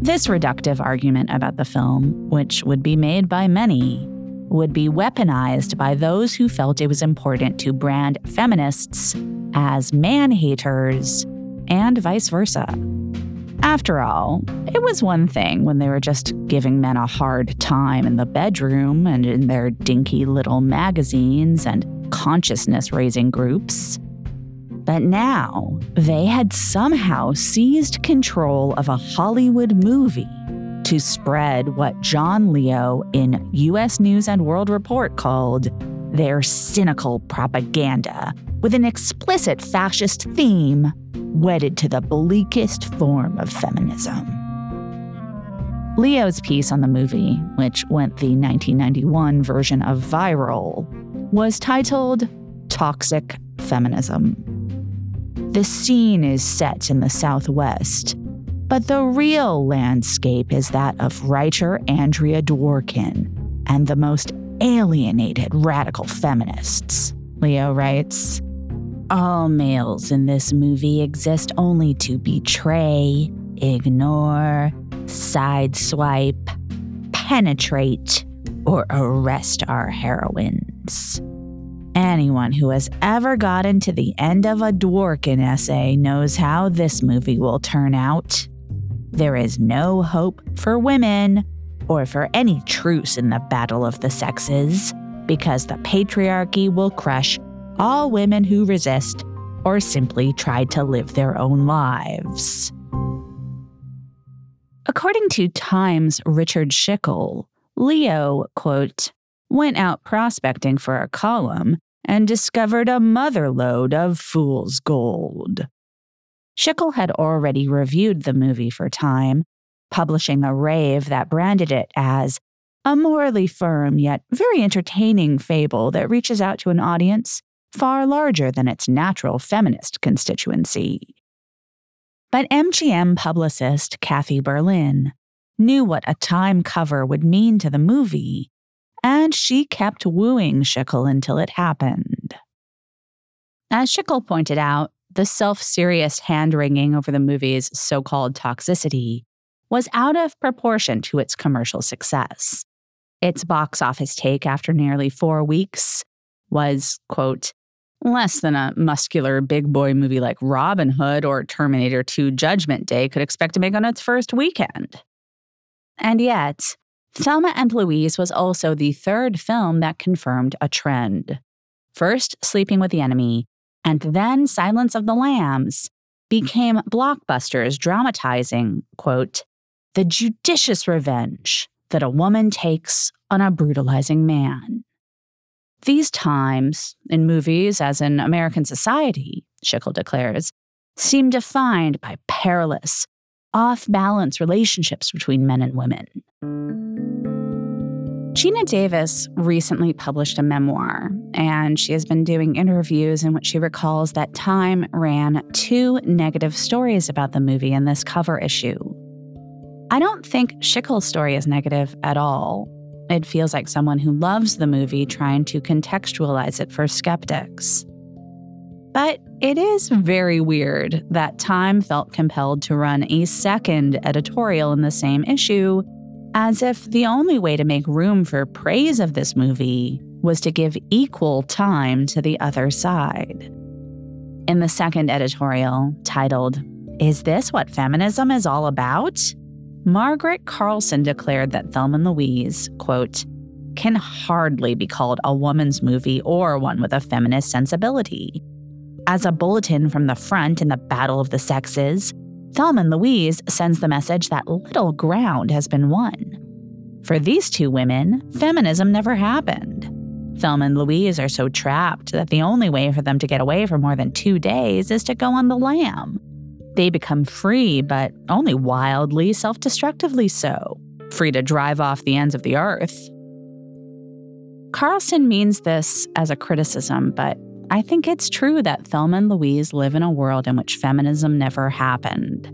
This reductive argument about the film, which would be made by many, would be weaponized by those who felt it was important to brand feminists as man-haters and vice versa. After all, it was one thing when they were just giving men a hard time in the bedroom and in their dinky little magazines and consciousness-raising groups. But now, they had somehow seized control of a Hollywood movie to spread what John Leo in U.S. News and World Report called their cynical propaganda, with an explicit fascist theme wedded to the bleakest form of feminism. Leo's piece on the movie, which went the 1991 version of viral, was titled Toxic Feminism. The scene is set in the Southwest, but the real landscape is that of writer Andrea Dworkin and the most alienated radical feminists, Leo writes. "All males in this movie exist only to betray, ignore, sideswipe, penetrate, or arrest our heroines. Anyone who has ever gotten to the end of a Dworkin essay knows how this movie will turn out. There is no hope for women or for any truce in the battle of the sexes, because the patriarchy will crush all women who resist or simply try to live their own lives." According to Time's Richard Schickel, Leo, quote, "went out prospecting for a column and discovered a motherlode of fool's gold." Schickel had already reviewed the movie for Time, publishing a rave that branded it as a morally firm yet very entertaining fable that reaches out to an audience far larger than its natural feminist constituency. But MGM publicist Kathy Berlin knew what a Time cover would mean to the movie, and she kept wooing Schickel until it happened. As Schickel pointed out, the self-serious hand-wringing over the movie's so-called toxicity was out of proportion to its commercial success. Its box office take after nearly 4 weeks was, quote, "less than a muscular big boy movie like Robin Hood or Terminator 2 Judgment Day could expect to make on its first weekend." And yet, Thelma and Louise was also the third film that confirmed a trend. First, Sleeping with the Enemy, and then Silence of the Lambs became blockbusters dramatizing, quote, "the judicious revenge that a woman takes on a brutalizing man." These times, in movies as in American society, Schickel declares, seem defined by perilous, off-balance relationships between men and women. Gina Davis recently published a memoir, and she has been doing interviews in which she recalls that Time ran 2 negative stories about the movie in this cover issue. "I don't think Schickel's story is negative at all. It feels like someone who loves the movie trying to contextualize it for skeptics. But it is very weird that Time felt compelled to run a second editorial in the same issue, as if the only way to make room for praise of this movie was to give equal time to the other side." In the second editorial, titled, "Is This What Feminism Is All About?", Margaret Carlson declared that Thelma and Louise, quote, "can hardly be called a woman's movie or one with a feminist sensibility. As a bulletin from the front in the battle of the sexes, Thelma and Louise sends the message that little ground has been won. For these two women, feminism never happened. Thelma and Louise are so trapped that the only way for them to get away for more than 2 days is to go on the lam. They become free, but only wildly, self-destructively so. Free to drive off the ends of the earth. Carlson means this as a criticism, but I think it's true that Thelma and Louise live in a world in which feminism never happened.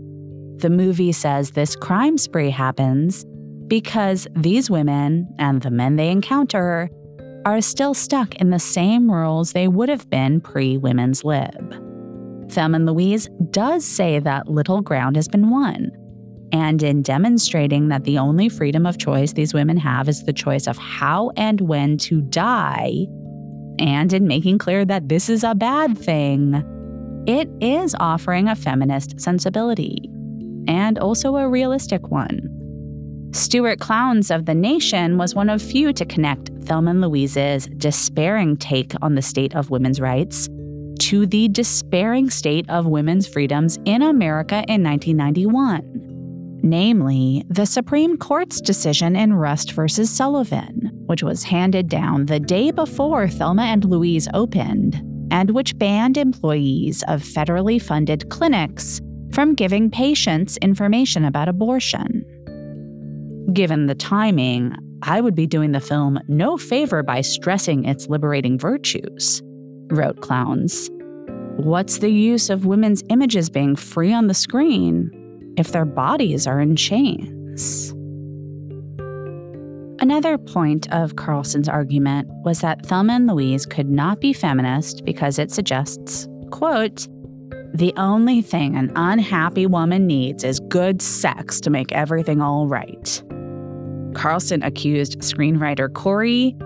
The movie says this crime spree happens because these women and the men they encounter are still stuck in the same roles they would have been pre-Women's Lib. Thelma and Louise does say that little ground has been won, and in demonstrating that the only freedom of choice these women have is the choice of how and when to die, and in making clear that this is a bad thing, it is offering a feminist sensibility, and also a realistic one. Stuart Klawans of The Nation was one of few to connect Thelma and Louise's despairing take on the state of women's rights to the despairing state of women's freedoms in America in 1991. Namely, the Supreme Court's decision in Rust v. Sullivan, which was handed down the day before Thelma and Louise opened, and which banned employees of federally funded clinics from giving patients information about abortion. Given the timing, I would be doing the film no favor by stressing its liberating virtues, wrote Klawans. What's the use of women's images being free on the screen if their bodies are in chains? Another point of Carlson's argument was that Thelma and Louise could not be feminist because it suggests, quote, the only thing an unhappy woman needs is good sex to make everything all right. Carlson accused screenwriter Khouri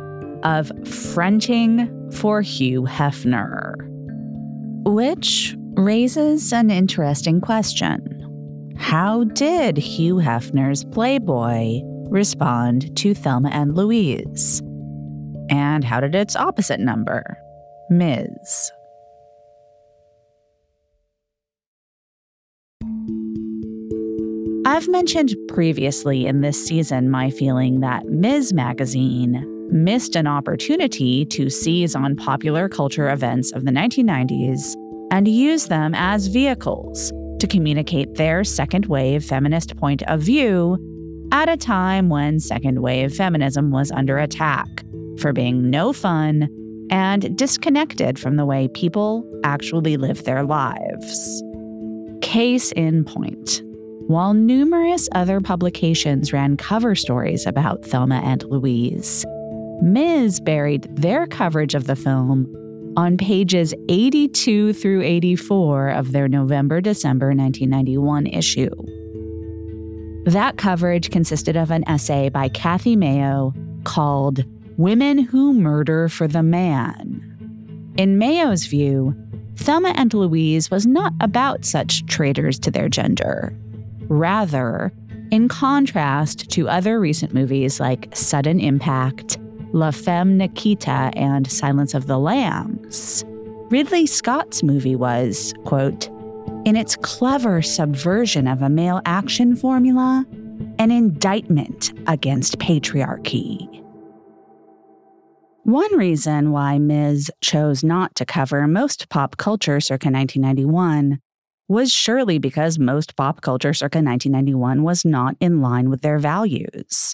of fronting for Hugh Hefner, which raises an interesting question. How did Hugh Hefner's Playboy respond to Thelma and Louise? And how did its opposite number, Ms. I've mentioned previously in this season my feeling that Ms. Magazine missed an opportunity to seize on popular culture events of the 1990s and use them as vehicles to communicate their second-wave feminist point of view at a time when second-wave feminism was under attack for being no fun and disconnected from the way people actually live their lives. Case in point, while numerous other publications ran cover stories about Thelma and Louise, Ms. buried their coverage of the film on pages 82 through 84 of their November-December 1991 issue. That coverage consisted of an essay by Kathy Mayo called Women Who Murder for the Man. In Mayo's view, Thelma and Louise was not about such traitors to their gender. Rather, in contrast to other recent movies like Sudden Impact, La Femme Nikita, and Silence of the Lambs, Ridley Scott's movie was, quote, in its clever subversion of a male action formula, an indictment against patriarchy. One reason why Ms. chose not to cover most pop culture circa 1991 was surely because most pop culture circa 1991 was not in line with their values.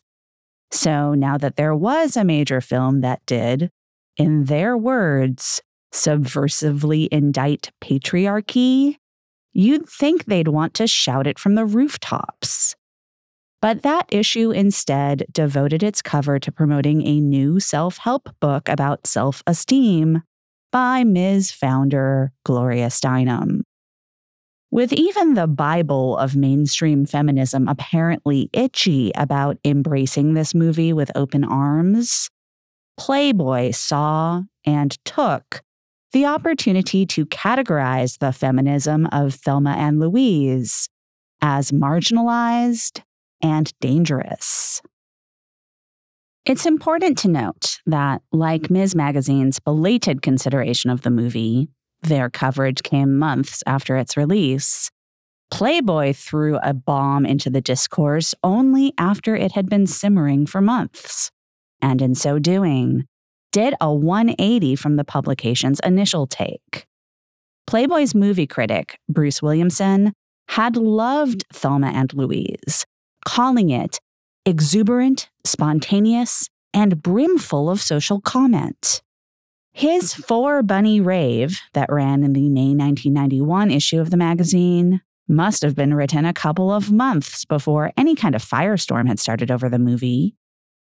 So now that there was a major film that did, in their words, subversively indict patriarchy, you'd think they'd want to shout it from the rooftops. But that issue instead devoted its cover to promoting a new self-help book about self-esteem by Ms. founder Gloria Steinem. With even the Bible of mainstream feminism apparently itchy about embracing this movie with open arms, Playboy saw and took the opportunity to categorize the feminism of Thelma and Louise as marginalized and dangerous. It's important to note that, like Ms. Magazine's belated consideration of the movie, their coverage came months after its release. Playboy threw a bomb into the discourse only after it had been simmering for months, and in so doing, did a 180 from the publication's initial take. Playboy's movie critic, Bruce Williamson, had loved Thelma and Louise, calling it exuberant, spontaneous, and brimful of social comment. His Four Bunny Rave that ran in the May 1991 issue of the magazine must have been written a couple of months before any kind of firestorm had started over the movie.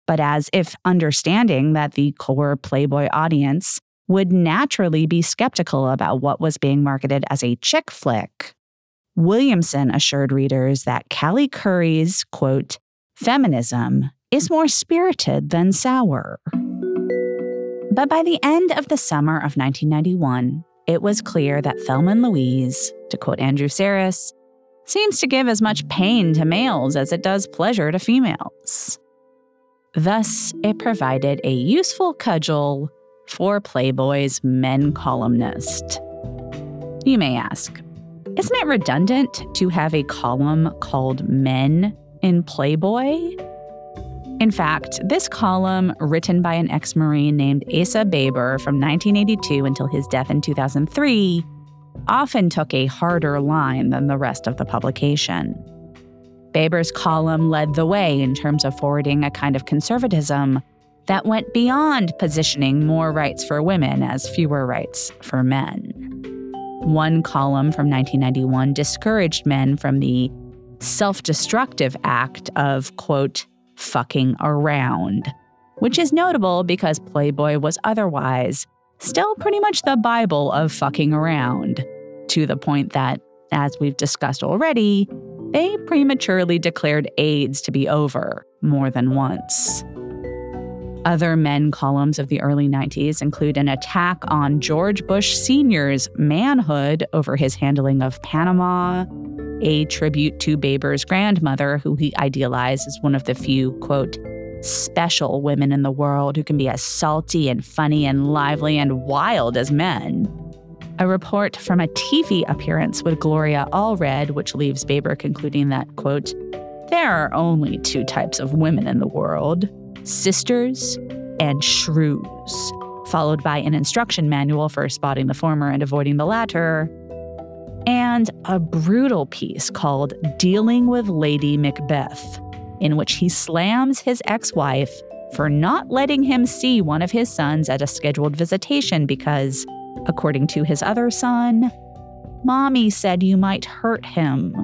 But as if understanding that the core Playboy audience would naturally be skeptical about what was being marketed as a chick flick, Williamson assured readers that Callie Khouri's, quote, feminism is more spirited than sour. But by the end of the summer of 1991, it was clear that Thelma and Louise, to quote Andrew Sarris, seems to give as much pain to males as it does pleasure to females. Thus, it provided a useful cudgel for Playboy's men columnist. You may ask, isn't it redundant to have a column called Men in Playboy? In fact, this column, written by an ex-Marine named Asa Baber from 1982 until his death in 2003, often took a harder line than the rest of the publication. Baber's column led the way in terms of forwarding a kind of conservatism that went beyond positioning more rights for women as fewer rights for men. One column from 1991 discouraged men from the self-destructive act of, quote, fucking around, which is notable because Playboy was otherwise still pretty much the Bible of fucking around, to the point that, as we've discussed already, they prematurely declared AIDS to be over more than once. Other men columns of the early 90s include an attack on George Bush Sr.'s manhood over his handling of Panama, a tribute to Baber's grandmother, who he idealized as one of the few, quote, special women in the world who can be as salty and funny and lively and wild as men. A report from a TV appearance with Gloria Allred, which leaves Baber concluding that, quote, there are only two types of women in the world, sisters and shrews, followed by an instruction manual for spotting the former and avoiding the latter, and a brutal piece called Dealing with Lady Macbeth, in which he slams his ex-wife for not letting him see one of his sons at a scheduled visitation because, according to his other son, Mommy said you might hurt him.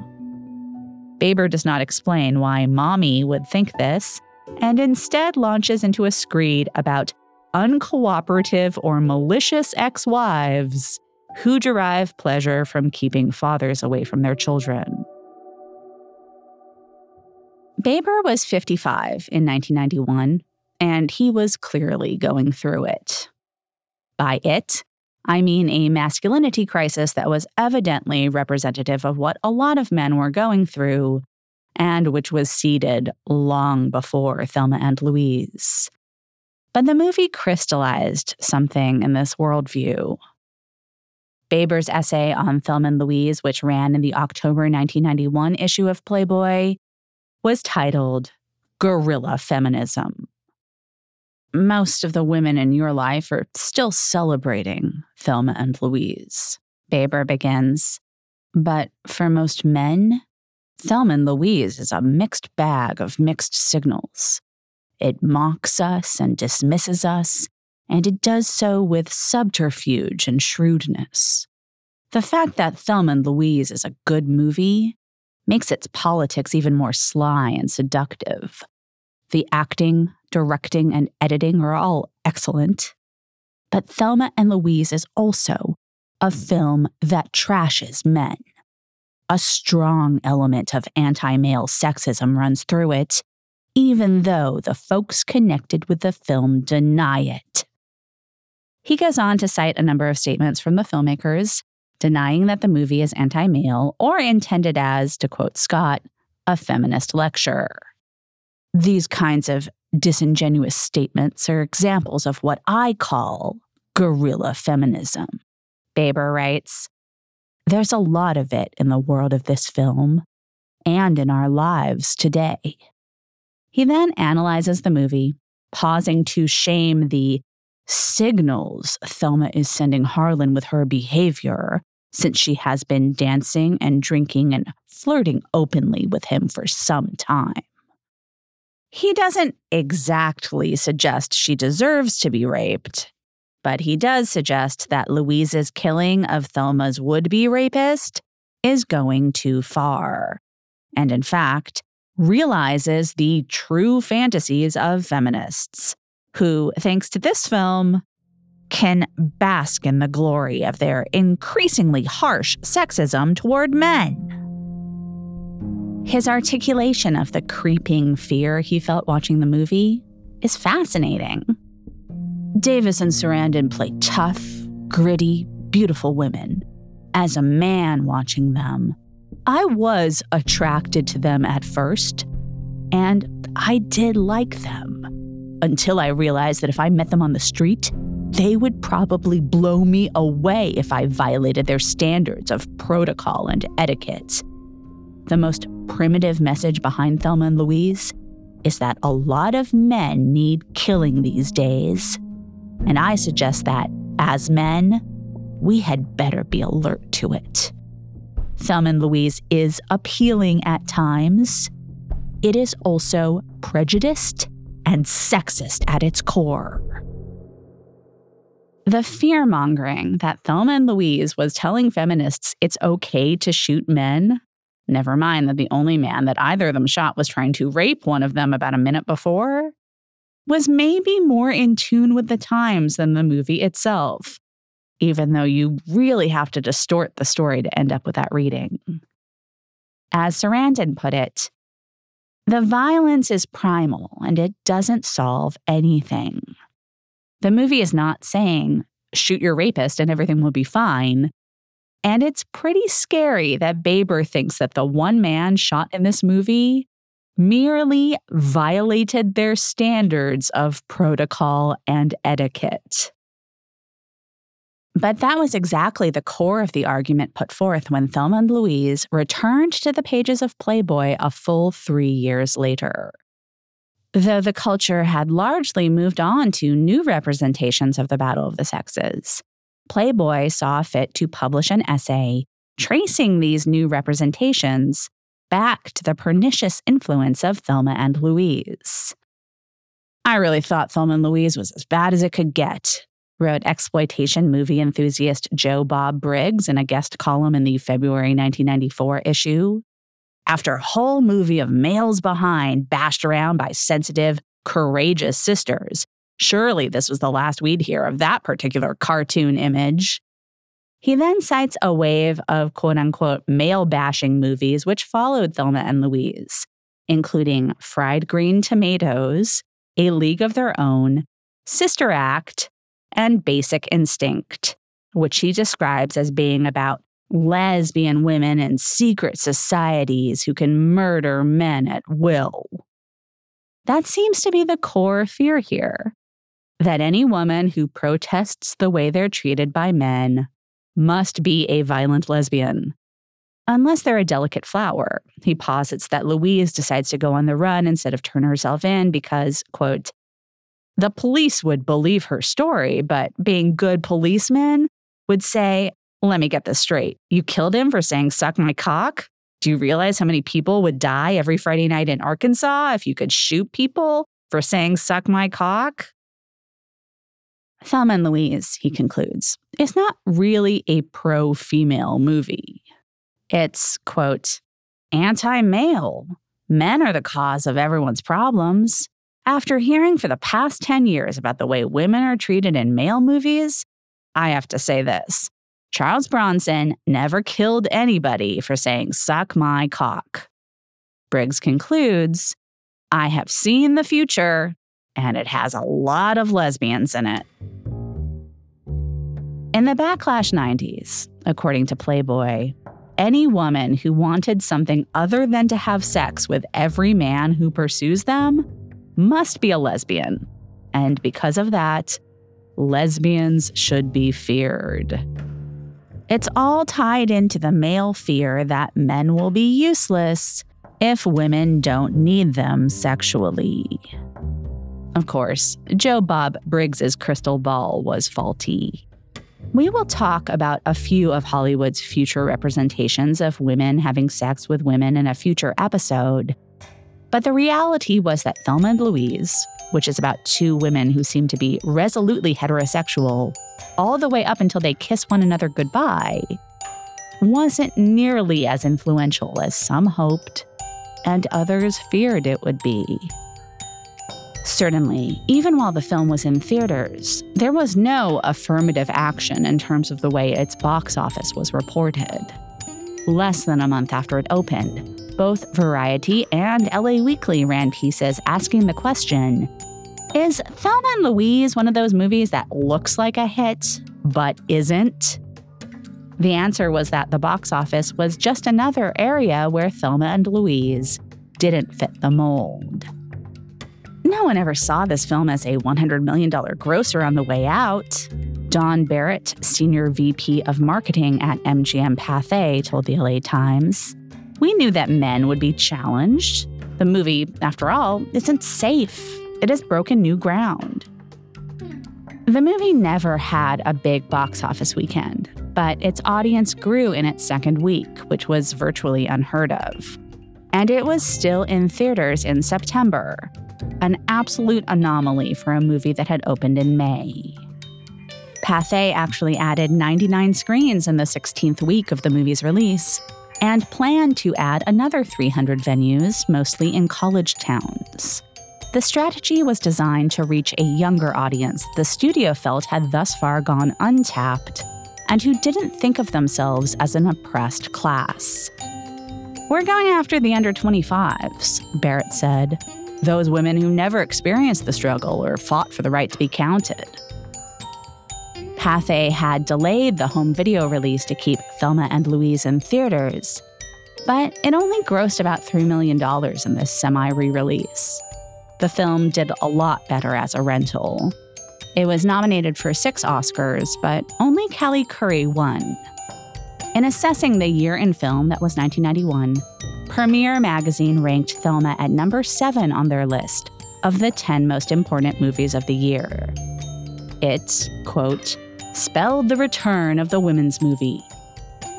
Baber does not explain why Mommy would think this, and instead launches into a screed about uncooperative or malicious ex-wives who derive pleasure from keeping fathers away from their children. Baber was 55 in 1991, and he was clearly going through it. By it, I mean a masculinity crisis that was evidently representative of what a lot of men were going through, and which was seeded long before Thelma and Louise. But the movie crystallized something in this worldview. Baber's essay on Thelma and Louise, which ran in the October 1991 issue of Playboy, was titled Guerrilla Feminism. Most of the women in your life are still celebrating Thelma and Louise, Baber begins. But for most men, Thelma and Louise is a mixed bag of mixed signals. It mocks us and dismisses us, and it does so with subterfuge and shrewdness. The fact that Thelma and Louise is a good movie makes its politics even more sly and seductive. The acting, directing, and editing are all excellent. But Thelma and Louise is also a film that trashes men. A strong element of anti-male sexism runs through it, even though the folks connected with the film deny it. He goes on to cite a number of statements from the filmmakers denying that the movie is anti-male or intended as, to quote Scott, a feminist lecture. These kinds of disingenuous statements are examples of what I call guerrilla feminism. Baber writes, there's a lot of it in the world of this film and in our lives today. He then analyzes the movie, pausing to shame the signals Thelma is sending Harlan with her behavior, since she has been dancing and drinking and flirting openly with him for some time. He doesn't exactly suggest she deserves to be raped, but he does suggest that Louise's killing of Thelma's would-be rapist is going too far, and in fact, realizes the true fantasies of feminists, who, thanks to this film, can bask in the glory of their increasingly harsh sexism toward men. His articulation of the creeping fear he felt watching the movie is fascinating. Davis and Sarandon play tough, gritty, beautiful women. As a man watching them, I was attracted to them at first, and I did like them, until I realized that if I met them on the street, they would probably blow me away if I violated their standards of protocol and etiquette. The most primitive message behind Thelma and Louise is that a lot of men need killing these days. And I suggest that, as men, we had better be alert to it. Thelma and Louise is appealing at times. It is also prejudiced and sexist at its core. The fear-mongering that Thelma and Louise was telling feminists it's okay to shoot men, never mind that the only man that either of them shot was trying to rape one of them about a minute before, was maybe more in tune with the times than the movie itself, even though you really have to distort the story to end up with that reading. As Sarandon put it, the violence is primal and it doesn't solve anything. The movie is not saying, shoot your rapist and everything will be fine. And it's pretty scary that Baber thinks that the one man shot in this movie merely violated their standards of protocol and etiquette. But that was exactly the core of the argument put forth when Thelma and Louise returned to the pages of Playboy a full 3 years later. Though the culture had largely moved on to new representations of the battle of the sexes, Playboy saw fit to publish an essay tracing these new representations back to the pernicious influence of Thelma and Louise. I really thought Thelma and Louise was as bad as it could get, wrote exploitation movie enthusiast Joe Bob Briggs in a guest column in the February 1994 issue. After a whole movie of males behind bashed around by sensitive, courageous sisters, surely this was the last we'd hear of that particular cartoon image. He then cites a wave of quote-unquote male-bashing movies which followed Thelma and Louise, including Fried Green Tomatoes, A League of Their Own, Sister Act, and Basic Instinct, which he describes as being about lesbian women in secret societies who can murder men at will. That seems to be the core fear here, that any woman who protests the way they're treated by men must be a violent lesbian. Unless they're a delicate flower, he posits that Louise decides to go on the run instead of turn herself in because, quote, the police would believe her story, but being good policemen would say, let me get this straight. You killed him for saying, suck my cock? Do you realize how many people would die every Friday night in Arkansas if you could shoot people for saying, suck my cock? Thelma and Louise, he concludes, is not really a pro-female movie. It's, quote, anti-male. Men are the cause of everyone's problems. After hearing for the past 10 years about the way women are treated in male movies, I have to say this. Charles Bronson never killed anybody for saying, suck my cock. Briggs concludes, I have seen the future, and it has a lot of lesbians in it. In the backlash 90s, according to Playboy, any woman who wanted something other than to have sex with every man who pursues them must be a lesbian. And because of that, lesbians should be feared. It's all tied into the male fear that men will be useless if women don't need them sexually. Of course, Joe Bob Briggs' crystal ball was faulty. We will talk about a few of Hollywood's future representations of women having sex with women in a future episode. But the reality was that Thelma and Louise, which is about two women who seem to be resolutely heterosexual, all the way up until they kiss one another goodbye, wasn't nearly as influential as some hoped and others feared it would be. Certainly, even while the film was in theaters, there was no affirmative action in terms of the way its box office was reported. Less than a month after it opened, both Variety and LA Weekly ran pieces asking the question, is Thelma and Louise one of those movies that looks like a hit, but isn't? The answer was that the box office was just another area where Thelma and Louise didn't fit the mold. No one ever saw this film as a $100 million grosser on the way out. Don Barrett, senior VP of marketing at MGM Pathé, told the LA Times, "We knew that men would be challenged. The movie, after all, isn't safe. It has broken new ground." The movie never had a big box office weekend, but its audience grew in its second week, which was virtually unheard of. And it was still in theaters in September, an absolute anomaly for a movie that had opened in May. Pathé actually added 99 screens in the 16th week of the movie's release and planned to add another 300 venues, mostly in college towns. The strategy was designed to reach a younger audience the studio felt had thus far gone untapped and who didn't think of themselves as an oppressed class. "We're going after the under-25s," Barrett said. "Those women who never experienced the struggle or fought for the right to be counted." Pathé had delayed the home video release to keep Thelma and Louise in theaters, but it only grossed about $3 million in this semi-re-release. The film did a lot better as a rental. It was nominated for 6 Oscars, but only Callie Khouri won. In assessing the year in film that was 1991, Premiere magazine ranked Thelma at number 7 on their list of the 10 most important movies of the year. It, quote, "spelled the return of the women's movie."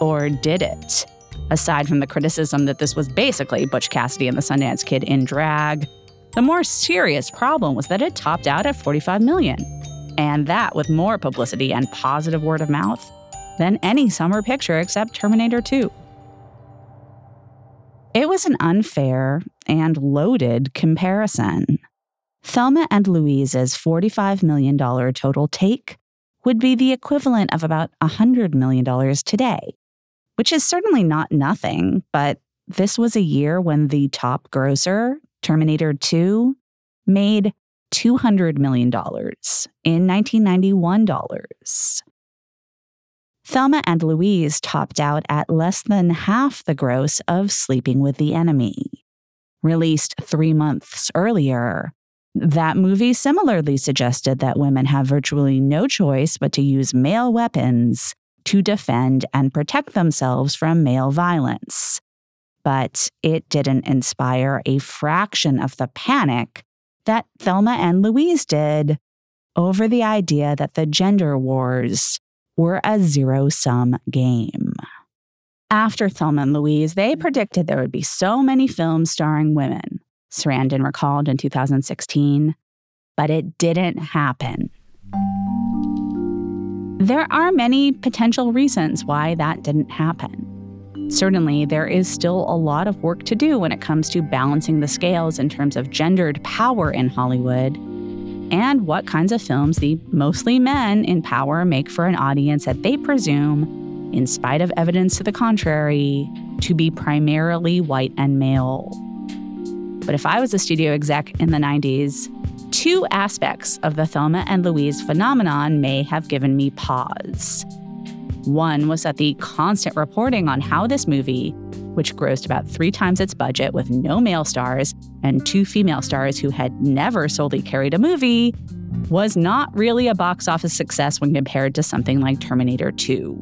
Or did it? Aside from the criticism that this was basically Butch Cassidy and the Sundance Kid in drag, the more serious problem was that it topped out at $45 million, and that with more publicity and positive word of mouth than any summer picture except Terminator 2. It was an unfair and loaded comparison. Thelma and Louise's $45 million total take would be the equivalent of about $100 million today, which is certainly not nothing, but this was a year when the top grosser, Terminator 2, made $200 million in 1991 dollars. Thelma and Louise topped out at less than half the gross of Sleeping with the Enemy. Released 3 months earlier, that movie similarly suggested that women have virtually no choice but to use male weapons to defend and protect themselves from male violence. But it didn't inspire a fraction of the panic that Thelma and Louise did over the idea that the gender wars were a zero-sum game. After Thelma and Louise, they predicted there would be so many films starring women, Sarandon recalled in 2016, but it didn't happen. There are many potential reasons why that didn't happen. Certainly, there is still a lot of work to do when it comes to balancing the scales in terms of gendered power in Hollywood, and what kinds of films the mostly men in power make for an audience that they presume, in spite of evidence to the contrary, to be primarily white and male. But if I was a studio exec in the 90s, 2 aspects of the Thelma and Louise phenomenon may have given me pause. One was that the constant reporting on how this movie, which grossed about 3 times its budget with no male stars and 2 female stars who had never solely carried a movie, was not really a box office success when compared to something like Terminator 2.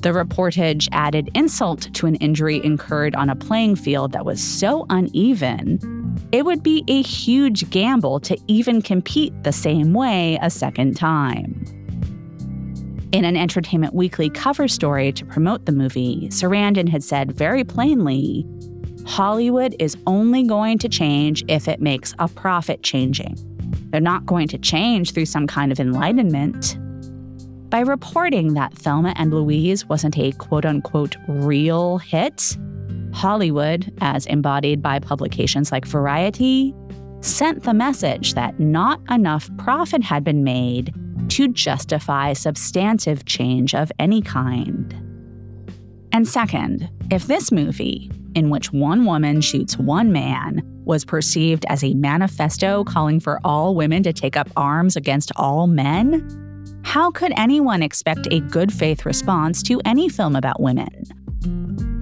The reportage added insult to an injury incurred on a playing field that was so uneven It would be a huge gamble to even compete the same way a second time. In an Entertainment Weekly cover story to promote the movie, Sarandon had said very plainly, Hollywood is only going to change if it makes a profit changing. They're not going to change through some kind of enlightenment. By reporting that Thelma and Louise wasn't a quote-unquote real hit, Hollywood, as embodied by publications like Variety, sent the message that not enough profit had been made to justify substantive change of any kind. And second, if this movie, in which one woman shoots one man, was perceived as a manifesto calling for all women to take up arms against all men, how could anyone expect a good faith response to any film about women?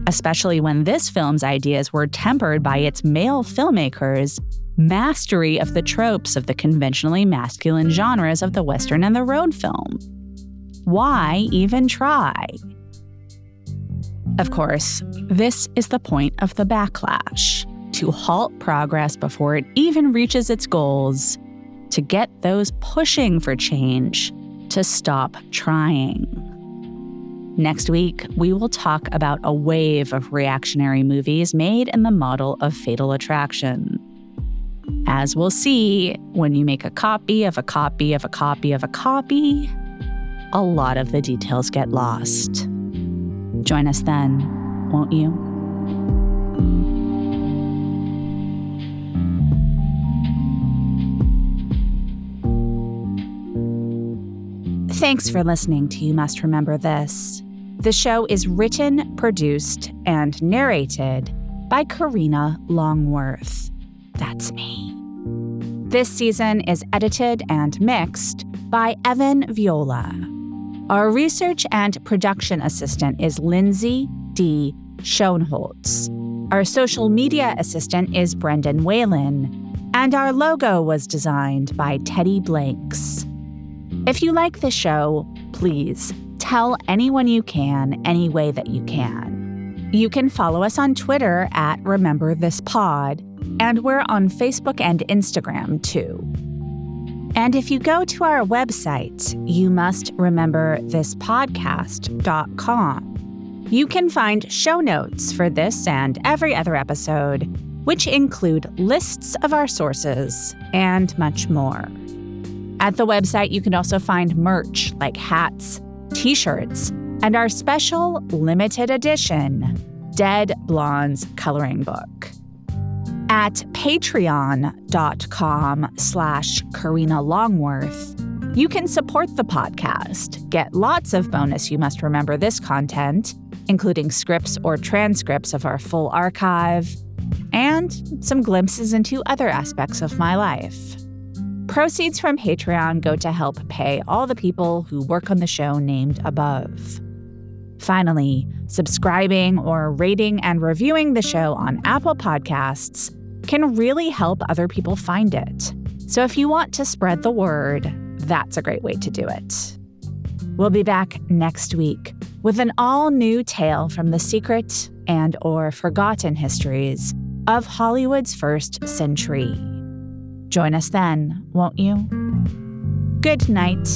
Especially when this film's ideas were tempered by its male filmmakers' mastery of the tropes of the conventionally masculine genres of the Western and the road film. Why even try? Of course, this is the point of the backlash, to halt progress before it even reaches its goals, to get those pushing for change to stop trying. Next week, we will talk about a wave of reactionary movies made in the model of Fatal Attraction. As we'll see, when you make a copy of a copy of a copy of a copy, a lot of the details get lost. Join us then, won't you? Thanks for listening to You Must Remember This. The show is written, produced, and narrated by Karina Longworth. That's me. This season is edited and mixed by Evan Viola. Our research and production assistant is Lindsay D. Schoenholtz. Our social media assistant is Brendan Whalen. And our logo was designed by Teddy Blanks. If you like the show, please tell anyone you can any way that you can. You can follow us on Twitter at RememberThisPod. And we're on Facebook and Instagram, too. And if you go to our website, youmustRememberThisPodcast.com, you can find show notes for this and every other episode, which include lists of our sources and much more. At the website, you can also find merch like hats, t-shirts, and our special limited edition Dead Blondes coloring book. At patreon.com/Karina Longworth, you can support the podcast, get lots of bonus You Must Remember This content, including scripts or transcripts of our full archive, and some glimpses into other aspects of my life. Proceeds from Patreon go to help pay all the people who work on the show named above. Finally, subscribing or rating and reviewing the show on Apple Podcasts can really help other people find it. So if you want to spread the word, that's a great way to do it. We'll be back next week with an all-new tale from the secret and or forgotten histories of Hollywood's first century. Join us then, won't you? Good night.